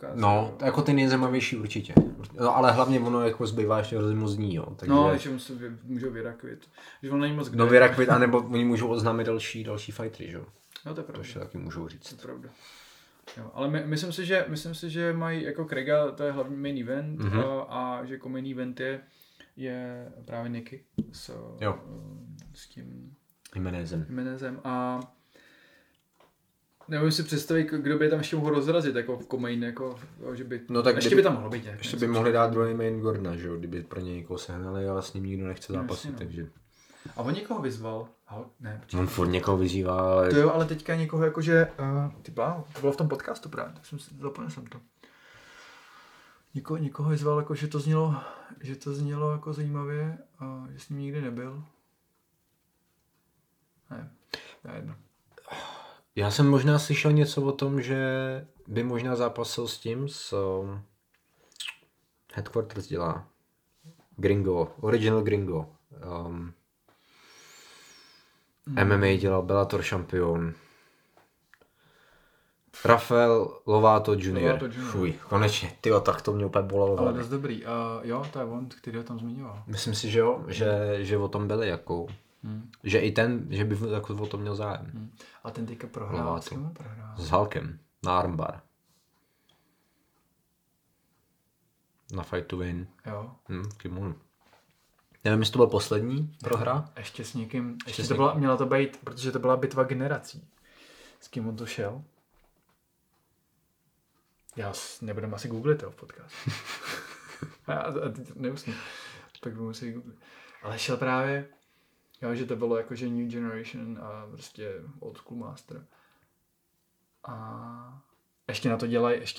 Casio. No, jako ty nejzajímavější určitě. No, ale hlavně ono jako zbývá ještě hrozně moc dní, jo. Takže... No, ještě můžou vyrakvit. Že on není moc kde. No, vyrakvit, anebo oni můžou oznámit další fightery, jo. No, to je pravda. To ještě taky můžou říct. To je pravda. Jo, ale myslím si, že mají jako Craiga, to je hlavní main event, a že jako main event je právě Nicky s tím Jimenezem. A nevím si představit, kdo by tam ještě mohl rozrazit, jako v komain, jako, že by... No tak ještě by tam mohlo být nějak. Ještě by mohli dát druhý main Gordona, že jo, kdyby pro něj někoho sehnali, ale s ním nikdo nechce zápasit, takže... A on někoho vyzval? Ne, on furt někoho vyzývá, ale... To jo, ale teďka někoho jakože... Ty bláho, to bylo v tom podcastu právě, tak jsem si zapomněl jsem to. Někoho vyzval, jako, že to znělo jako zajímavě, a že s ním nikdy nebyl. Ne, jedno. Já jsem možná slyšel něco o tom, že by možná zápasil s tím, co Headquarters dělá. Gringo, Original Gringo. MMA dělal Bellator šampion. Rafael Lovato Jr. Fuj, konečně. Tyjo, tak to mě úplně bolelo. Ale dost dobrý. Jo, to je on, který ho tam zmiňoval. Myslím si, že jo, že o tom byli jako... Že i ten, že by jako o tom měl zájem. A ten teďka prohrál. S Halkem na armbar. Na Fight to Win. Jo. Kimon. Nevím, jestli to byl poslední prohra. Ještě s někým. Ještě to byla, měla to být, protože to byla bitva generací. S kým on to šel? Já nebudem asi googlit v podcastu. A teď neusnu. Tak budu muset googlit. Ale šel právě... Jo, že to bylo jakože New Generation a prostě Old School Master. A ještě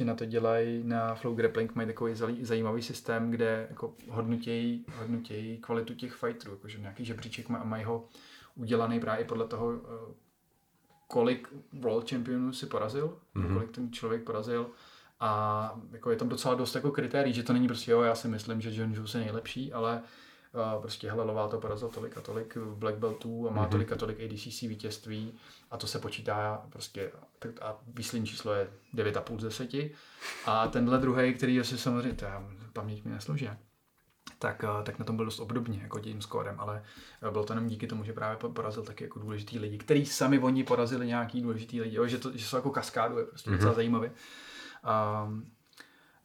na to dělají na Flow Grappling, mají takový zajímavý systém, kde jako hodnotějí kvalitu těch fighterů, jakože nějaký žebříček mají ho udělaný právě podle toho, kolik world championů si porazil, kolik ten člověk porazil. A jako je tam docela dost jako kritérií, že to není prostě já si myslím, že John Jones je nejlepší, ale prostě hele, Lovato porazil tolik a tolik Black Beltů a má tolik a tolik ADCC vítězství a to se počítá prostě a výslední číslo je 9,5 z 10 a tenhle druhej, který asi samozřejmě, paměť mi neslouží, tak na tom byl dost obdobně jako tím skórem, ale bylo to jenom díky tomu, že právě porazil taky jako důležitý lidi, který sami oni porazili nějaký důležitý lidi, že jsou jako kaskádové, prostě docela zajímavě.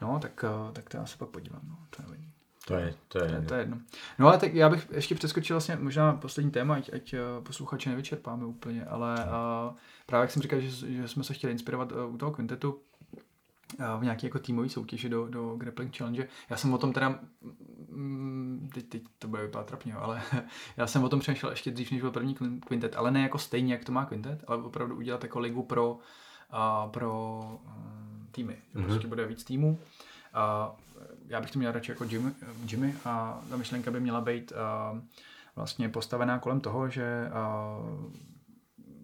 No, tak to já se pak podívám, no, to nevím. To je jedno. No ale tak já bych ještě přeskočil vlastně možná poslední téma, ať posluchače nevyčerpáme úplně, ale právě jak jsem říkal, že jsme se chtěli inspirovat u toho kvintetu v nějaké jako týmové soutěži do Grappling Challenge. Já jsem o tom teda, teď to bude vypadat trapně, ale já jsem o tom přemýšlel ještě dřív, než byl první kvintet, ale ne jako stejně, jak to má kvintet, ale opravdu udělat jako ligu pro týmy. Prostě bude víc týmů. Já bych to měl radši jako Jimmy a ta myšlenka by měla být vlastně postavená kolem toho, že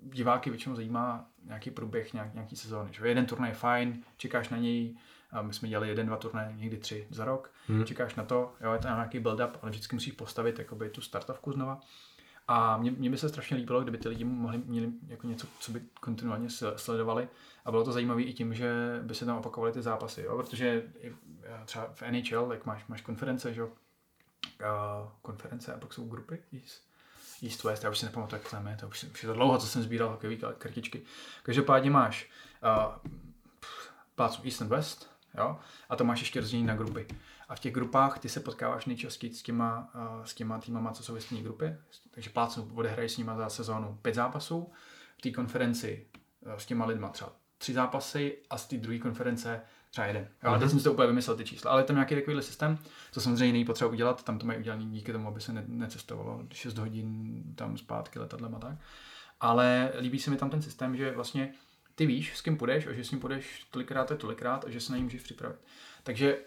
diváky většinou zajímá nějaký průběh nějaký sezóny. Že? Jeden turnaj je fajn, čekáš na něj, my jsme dělali 1, 2 turnaje, někdy 3 za rok, čekáš na to, jo, je tam nějaký build-up, ale vždycky musíš postavit jakoby tu startovku znova. A mně by se strašně líbilo, kdyby ty lidi měli jako něco, co by kontinuálně sledovali. A bylo to zajímavé i tím, že by se tam opakovaly ty zápasy, jo? Protože třeba v NHL, tak máš konference, že jo? Konference a pak jsou grupy East West, já už si nepamatuju, jak to jmenuje, už je to dlouho, co jsem sbíral hokejové kartičky. Každopádně máš East and West, jo? A to máš ještě rozdělení na grupy. A v těch grupách ty se potkáváš nejčastěji s těma týmama, co jsou v stejné grupě. Takže plácnu, odehrají s nima za sezónu 5 zápasů. V té konferenci s těma lidma třeba 3 zápasy a z té druhé konference třeba 1. Ale teď jsem si to úplně vymyslel ty čísla. Ale je tam nějaký takovýhle systém, co samozřejmě není potřeba udělat. Tam to mají udělané díky tomu, aby se necestovalo 6 hodin tam zpátky letadlem a tak. Ale líbí se mi tam ten systém, že vlastně Ty víš, s kým půjdeš a že s ním půjdeš tolikrát a že se na ní můžeš připravit. Takže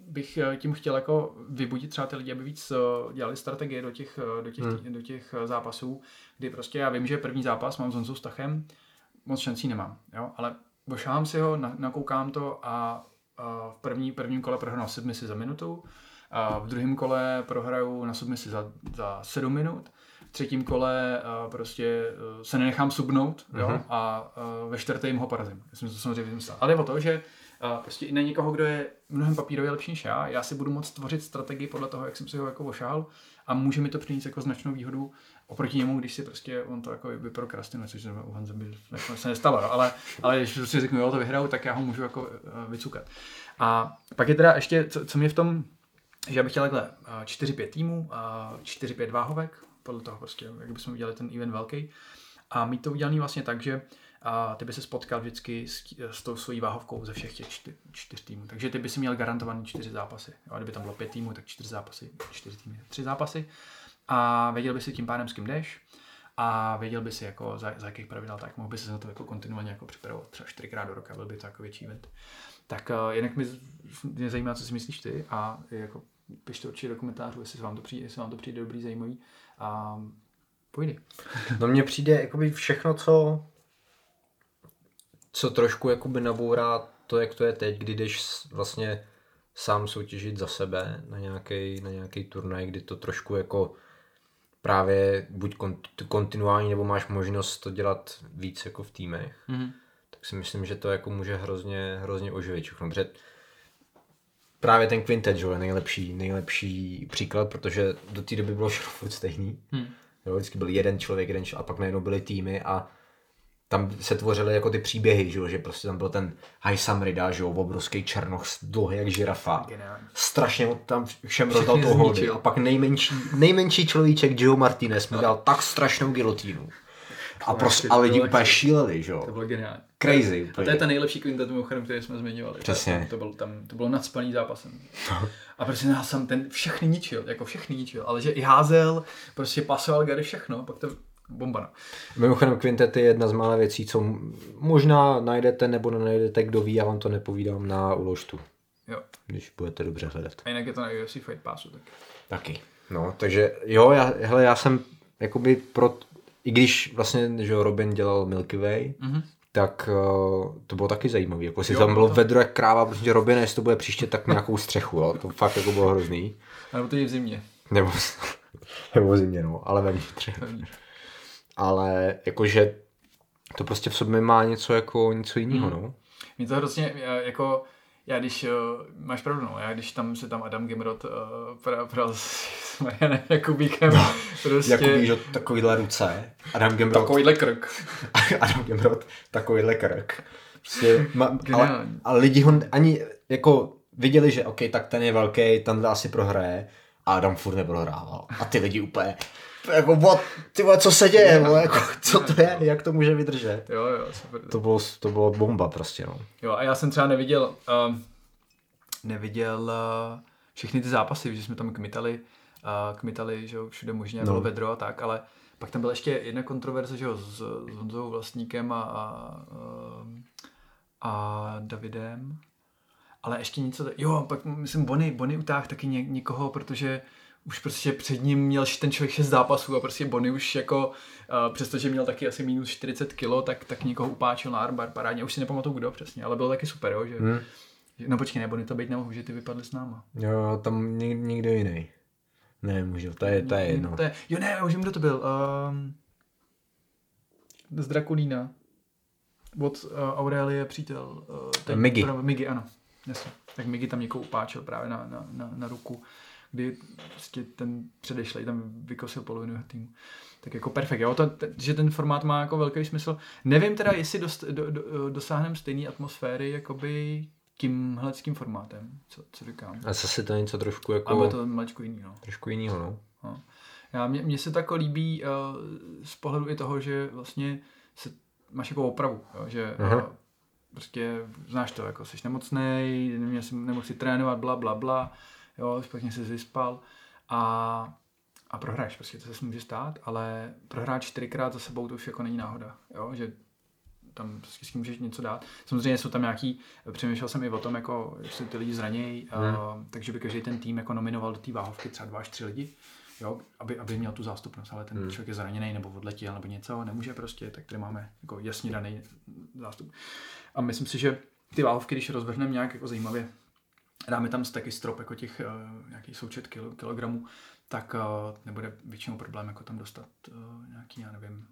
bych tím chtěl jako vybudit třeba ty lidi, aby víc dělali strategie do těch zápasů, kdy prostě já vím, že první zápas mám s Honzou Stachem, moc šancí nemám, jo? Ale bošám si ho, nakoukám to a v prvním kole prohrám submisi za minutu, a v druhém kole prohraju na submisi za 7 minut, v třetím kole prostě se nenechám subnout, jo? Mm-hmm. A ve čtvrtém ho porazím. Já jsem to samozřejmě vymyslel. Ale jde o to, že prostě na někoho, kdo je mnohem papírově lepší než já si budu moct tvořit strategii podle toho, jak jsem si ho jako ošál a může mi to přinést jako značnou výhodu oproti němu, když si prostě on to jako vyprokrastinuje, což u Hanze jako se nestalo, no? ale když prostě řeknu, jo, to vyhraju, tak já ho můžu jako vycukat. A pak je teda ještě, co mě v tom, že já bych chtěl takhle 4-5 týmů a 4-5 váhovek, podle toho prostě, jak bychom udělali ten event velký a mít to udělaný vlastně tak, že a ty by se spotkal vždycky s tou svojí váhovkou ze všech těch čtyř týmů. Takže ty by si měl garantovaný 4 zápasy. Jo, a kdyby tam bylo 5 týmů, tak 4 zápasy, 4 týmy, 3 zápasy. A věděl by si tím pádem, s kým jdeš. A věděl by si, jako, za jakých pravidel, tak mohl by se na to jako kontinuálně jako připravovat třeba 4krát do roka, byl by to jako větší event. Tak jinak mě zajímá, co si myslíš ty a jako, pište určitě do komentářů, jestli vám to přijde dobrý, zajímavý. A pojdi. No mně přijde jakoby všechno, co trošku jakoby nabourá to, jak to je teď, kdy jdeš vlastně sám soutěžit za sebe na nějaký turnaj, kdy to trošku jako právě buď kontinuální, nebo máš možnost to dělat víc jako v týmech, tak si myslím, že to jako může hrozně oživit všechno. Protože právě ten Quintet je nejlepší příklad, protože do té doby bylo všechno stejný. Vždycky byl jeden člověk a pak najednou byly týmy a tam se tvořily jako ty příběhy, že prostě tam byl ten Haysam Rida, že obrovský černoch, dlouhý jak žirafa. Strašně tam všem rozdal toho hody. A pak nejmenší človíček Joe Martinez mu dal tak strašnou gilotínu. A prostě a lidi úplně šíleli, že jo. To bylo geniální. Crazy. A to je ta nejlepší kvintet, mimochodem, který jsme zmiňovali. Přesně. To bylo nadspaný zápasem. A prostě nás tam ten všechny ničil, ale že i házel, prostě pasoval gary všechno, pak to bomba. Mimochodem Quintet je jedna z mála věcí, co možná najdete nebo nenajdete, kdo ví, já vám to nepovídám na uložtu. Jo. Když budete dobře hledat. A jinak je to na UFC Fight Passu taky. Taky. No, takže jo, já jsem jakoby i když vlastně, že Robin dělal Milky Way, tak to bylo taky zajímavé. Jako si tam bylo vedro jak kráva, protože Robin, jestli to bude příště, tak nějakou střechu, jo. To fakt jako bylo hrozný. A nebo to je v zimě. Nebo v zimě, no, ale vevnitř. Ale jakože to prostě v sobě má něco jiného, no. Mě to hrozně, jako, já když, máš pravdu, no, já když tam se tam Adam Gimrod pral s Marianem Jakubíkem, no, prostě. Jakubík, že takovýhle ruce, Adam Gimrod. Takovýhle krk. Adam Gimrod, takovýhle krk. Prostě, a lidi ho ani, jako, viděli, že okej, tak ten je velký, tenhle asi prohraje, a Adam furt neprohrával. A ty lidi úplně jako, ty vole, co se děje, vole, jako, co to je, jak to může vydržet. Jo, super. To bylo bomba prostě, no. Jo, a já jsem třeba neviděl všechny ty zápasy, že jsme tam kmitali, že všude možně bylo vedro a tak, ale pak tam byla ještě jedna kontroverze, že jo, s Honzou Vlastníkem a Davidem, ale ještě něco, jo, pak myslím Bonny utáhl taky někoho, protože už prostě před ním měl ten člověk 6 zápasů a prostě Bonny už jako, přestože měl taky asi minus 40 kilo, tak někoho upáčil na armbar parádně. Už si nepamatuju kdo přesně, ale bylo taky super, jo, že... No počkej, ne, Bonny to být nemohu, že ty vypadli s náma. Jo, tam někdo jiný. Ne, můžu, to je jedno. Jo, ne, už jim kdo to byl. Z Drakulína. Od Aurelie přítel. Migi, ano. Jasně. Tak Migi tam někoho upáčil právě na ruku, kdy ten předešlej tam vykosil polovinu týmu. Tak jako perfekt, jo? Že ten formát má jako velký smysl. Nevím teda, jestli dosáhneme stejné atmosféry jakoby tímhleckým formátem, co říkám. A zase to něco trošku jako... Ale to maličko jiný, no. Trošku jinýho, no. No. Mně se to jako líbí z pohledu i toho, že vlastně máš jako opravu, jo? Že... prostě znáš to, jako jsi nemocnej, nemohl si trénovat, bla, jo, špatně jsi vyspal a prohráš, prostě to se může stát, ale prohrát 4krát za sebou to už jako není náhoda, jo, že tam s tím můžeš něco dát. Samozřejmě jsou tam nějaký, přemýšlel jsem i o tom, jako, jestli ty lidi zranějí, takže by každý ten tým jako nominoval do té váhovky třeba 2 až 3 lidi, jo, aby měl tu zástupnost, ale ten člověk je zraněný nebo odletěl nebo něco, nemůže prostě, tak tady máme jako jasně daný zástup. A myslím si, že ty váhovky, když rozvrhneme nějak jako zajímavě, dáme tam taky strop jako těch nějakých součet kilogramů, tak nebude většinou problém jako tam dostat nějaký, já nevím,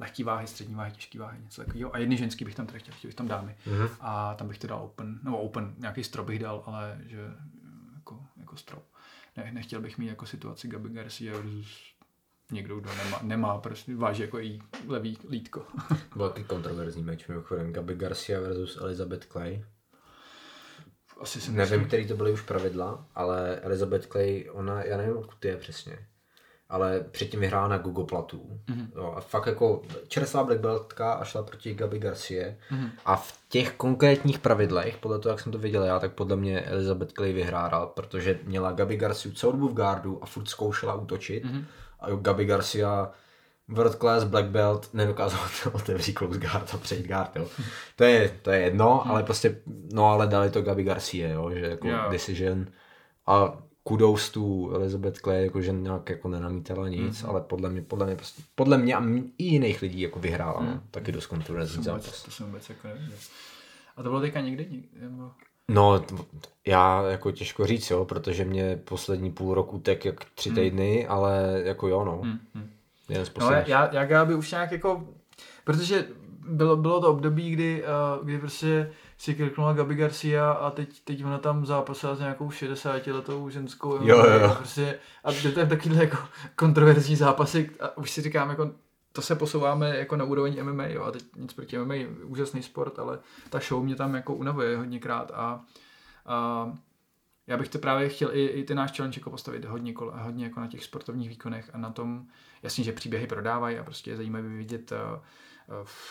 lehký váhy, střední váhy, těžký váhy, něco takového. A jedny ženský bych tam teda chtěl bych tam dámy. Mm-hmm. A tam bych to dal open, nějaký strop bych dal, ale že jako strop. Ne, nechtěl bych mít jako situaci Gabi Garcia versus někdo, kdo nemá prostě váží jako její levý lítko. Byl taky kontroverzní meč mimochodem Gabi Garcia versus Elizabeth Clay. Nevím, který to byly už pravidla, ale Elizabeth Clay, ona, já nevím, odkud je přesně, ale předtím vyhrála na Gogo Platů. Mm-hmm. No, a fakt jako čerstvá black beltka a šla proti Gabi Garcia. Mm-hmm. A v těch konkrétních pravidlech, podle toho, jak jsem to viděl já, tak podle mě Elizabeth Clay vyhrála, protože měla Gabi Garcia celou dobu v gardu a furt zkoušela útočit. Mm-hmm. A Gabi Garcia world class black belt nedokázal otevřít close guard a přejít guard, jo. To je jedno, ale prostě, no ale dali to Gabi Garcia, jo, že jako decision a kudos tu Elizabeth Clay, jako že nějak jako nenamítala nic, ale podle mě a i jiných lidí jako vyhrála, no, taky dost kontroverzní zápas. To jsem vůbec jako nevěděl. A to bylo teďka někdy? Nebo... No, já jako těžko říct, jo, protože mě poslední půl roku utek jak 3 týdny, ale jako jo, no. No, já by už nějak jako, protože bylo to období, kdy prostě si krknula Gabi Garcia a teď ona tam zápasila s nějakou 60-letou ženskou. Jo. Prostě, a jdete takovýhle jako kontroverzní zápasy a už si říkám, jako, to se posouváme jako na úroveň MMA, jo, a teď nic proti MMA, úžasný sport, ale ta show mě tam jako unavuje hodněkrát a já bych to právě chtěl i ten náš challenge jako postavit hodně jako na těch sportovních výkonech a na tom, jasně, že příběhy prodávají a prostě je zajímavé vidět,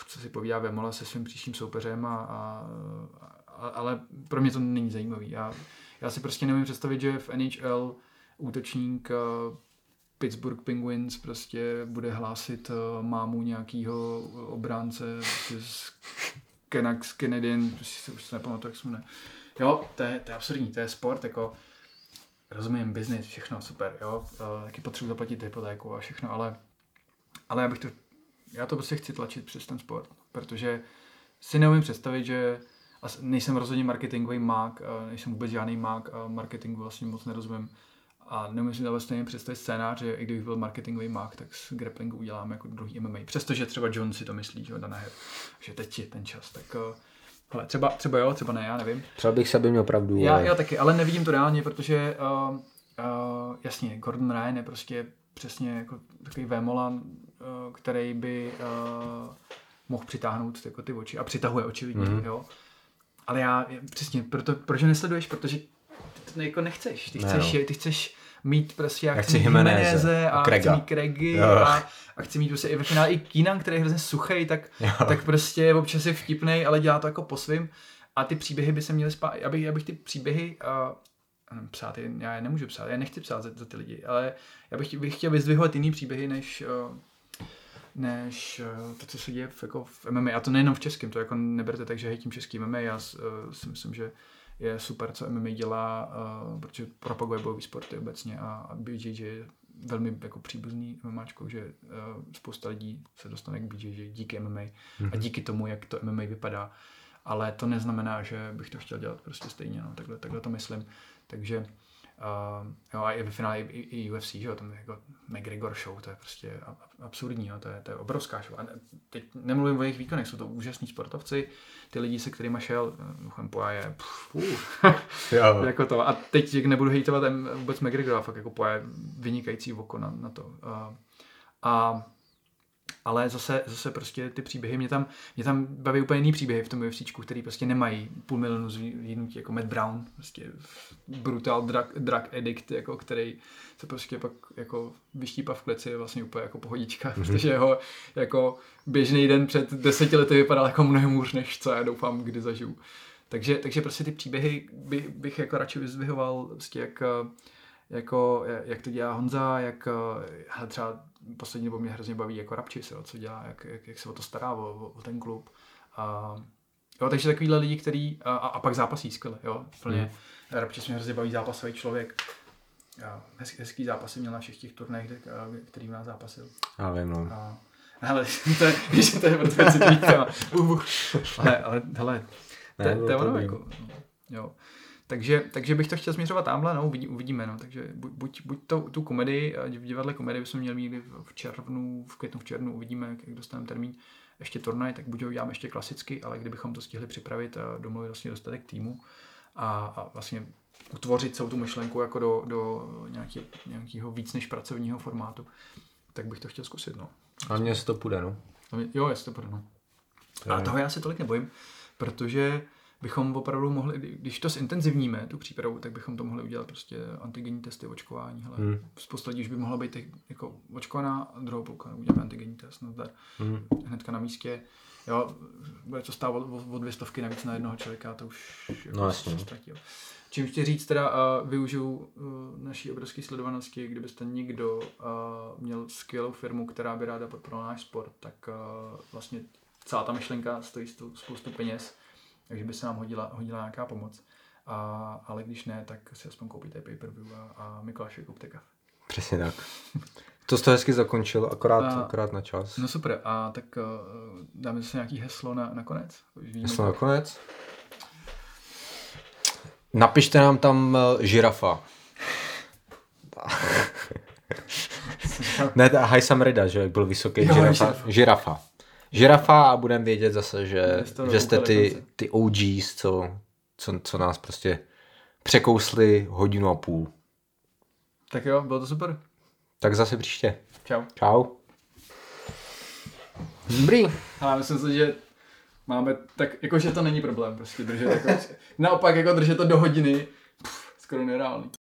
co si povídá Vemola se svým příštím soupeřem, ale pro mě to není zajímavý. Já si prostě nemůžu představit, že v NHL útočník Pittsburgh Penguins prostě bude hlásit mámu nějakého obránce z Canucks Canadian, prostě už se nepamatuji, jak se jmenuje. Jo, to je absurdní, to je sport, jako rozumím, business, všechno, super, jo, taky potřebuji zaplatit hypotéku a všechno, ale já to prostě chci tlačit přes ten sport, protože si neumím představit, že nejsem rozhodně marketingový mák, nejsem vůbec žádný mák, marketingu vlastně moc nerozumím a neumím si vlastně představit scénář, že i kdybych byl marketingový mák, tak s grapplingu udělám jako druhý MMA, přestože třeba John si to myslí, že Danaher, že teď je ten čas, tak... Ale třeba jo, třeba ne, já nevím. Třeba bych se by měl pravdu. Já taky, ale nevidím to reálně, protože jasně, Gordon Ryan je prostě přesně jako takový Vémola, který by mohl přitáhnout jako ty oči a přitahuje očividně, jo. Ale já přesně, proč nesleduješ, protože ty jako nechceš, ty chceš mít prostě, jak chci Jimeneze a chci mít Craigy a chci mít prostě i ve finále i Keenan, který je hrozně suchej, tak prostě občas je vtipnej, ale dělá to jako po svým a ty příběhy by se měly spát, abych ty příběhy psát, já je nemůžu psát, já nechci psát za ty lidi, ale já bych chtěl vyzdvihovat jiný příběhy než to, co se děje jako v MMA a to nejenom v českém, to jako neberte tak, že hejtím český MMA, já si myslím, že je super, co MMA dělá, protože propaguje bojový sporty obecně a BJJ je velmi jako příbuzný MMAčko, že spousta lidí se dostane k BJJ díky MMA a díky tomu, jak to MMA vypadá. Ale to neznamená, že bych to chtěl dělat prostě stejně, no, takhle to myslím. Takže jo, a i ve finále i UFC, že jo, tam je jako McGregor show, to je prostě absurdní, jo, to je obrovská show. A teď nemluvím o jejich výkonech, jsou to úžasní sportovci, ty lidi, se kterýma šel, Poirier, jako to. A teď jak nebudu hejtovat vůbec McGregora, fakt jako Poirier vynikající oko na to. Ale zase prostě ty příběhy, mě tam baví úplně jiný příběhy v tom UFCčku, který prostě nemají 500 000 zhlédnutí, jako Matt Brown, prostě brutal drug addict, jako který se prostě pak jako vyštípá v kleci, je vlastně úplně jako pohodička, protože jeho jako běžný den před 10 lety vypadal jako mnohem hůř, než co já doufám, kdy zažiju. Takže prostě ty příběhy bych jako radši vyzdvihoval, prostě jak to dělá Honza, jak třeba poslední dobou mě hrozně baví jako Rapčis, co dělá, jak se o to stará, o ten klub Jo, takže takovýhle lidi, který a pak zápasí skvěle, jo, úplně. Protože mě hrozně baví zápasový člověk. Hezký zápasy měl na všech těch turnajích, který má zápasil. Já vím, no. Hele, to je protože si tvý téma. To je ono, jako, jo. Takže bych to chtěl směřovat tamhle, no, uvidíme, no, takže buď tu komedii, v divadle komedii bychom měli mít v květnu, v červnu, uvidíme, jak dostaneme termín, ještě turnaj, tak buď ho uděláme ještě klasicky, ale kdybychom to stihli připravit a domluvit vlastně dostatek týmu a vlastně utvořit celou tu myšlenku jako do nějakého víc než pracovního formátu, tak bych to chtěl zkusit, no. A mně se to půjde, no. Jo, jestli to půjde, no. A toho já se tolik nebojím, protože bychom opravdu mohli, když to zintenzivníme, tu přípravu, tak bychom to mohli udělat prostě antigenní testy, očkování. Hele, spousta lidí už by mohla být jako očkovaná a druhou půlka uděláme antigenní test, nazdar, hnedka na místě. Jo, bude to stát od 200 navíc na jednoho člověka, to už jako se ztratil. Čím chci říct teda, využiju naší obrovské sledovanosti, kdybyste někdo měl skvělou firmu, která by ráda podporovala náš sport, tak vlastně celá ta myšlenka stojí spoustu peněz. Takže by se nám hodila nějaká pomoc. Ale když ne, tak si aspoň koupíte pay-per-view a Mikulášovi koupte kafe. Přesně tak. To jste hezky zakončil, akorát na čas. No super, a tak dáme zase nějaký heslo na konec. Heslo na konec? Napište nám tam žirafa. Ne, Haysam Rida, že byl vysoký žirafa. Žirafa a budeme vědět zase, že jste ty OGs, co nás prostě překousli hodinu a půl. Tak jo, bylo to super. Tak zase příště. Čau. Dobrý. Ale myslím si, že máme tak, jakože to není problém prostě držet. Naopak, jako držet to do hodiny, skoro nereálný.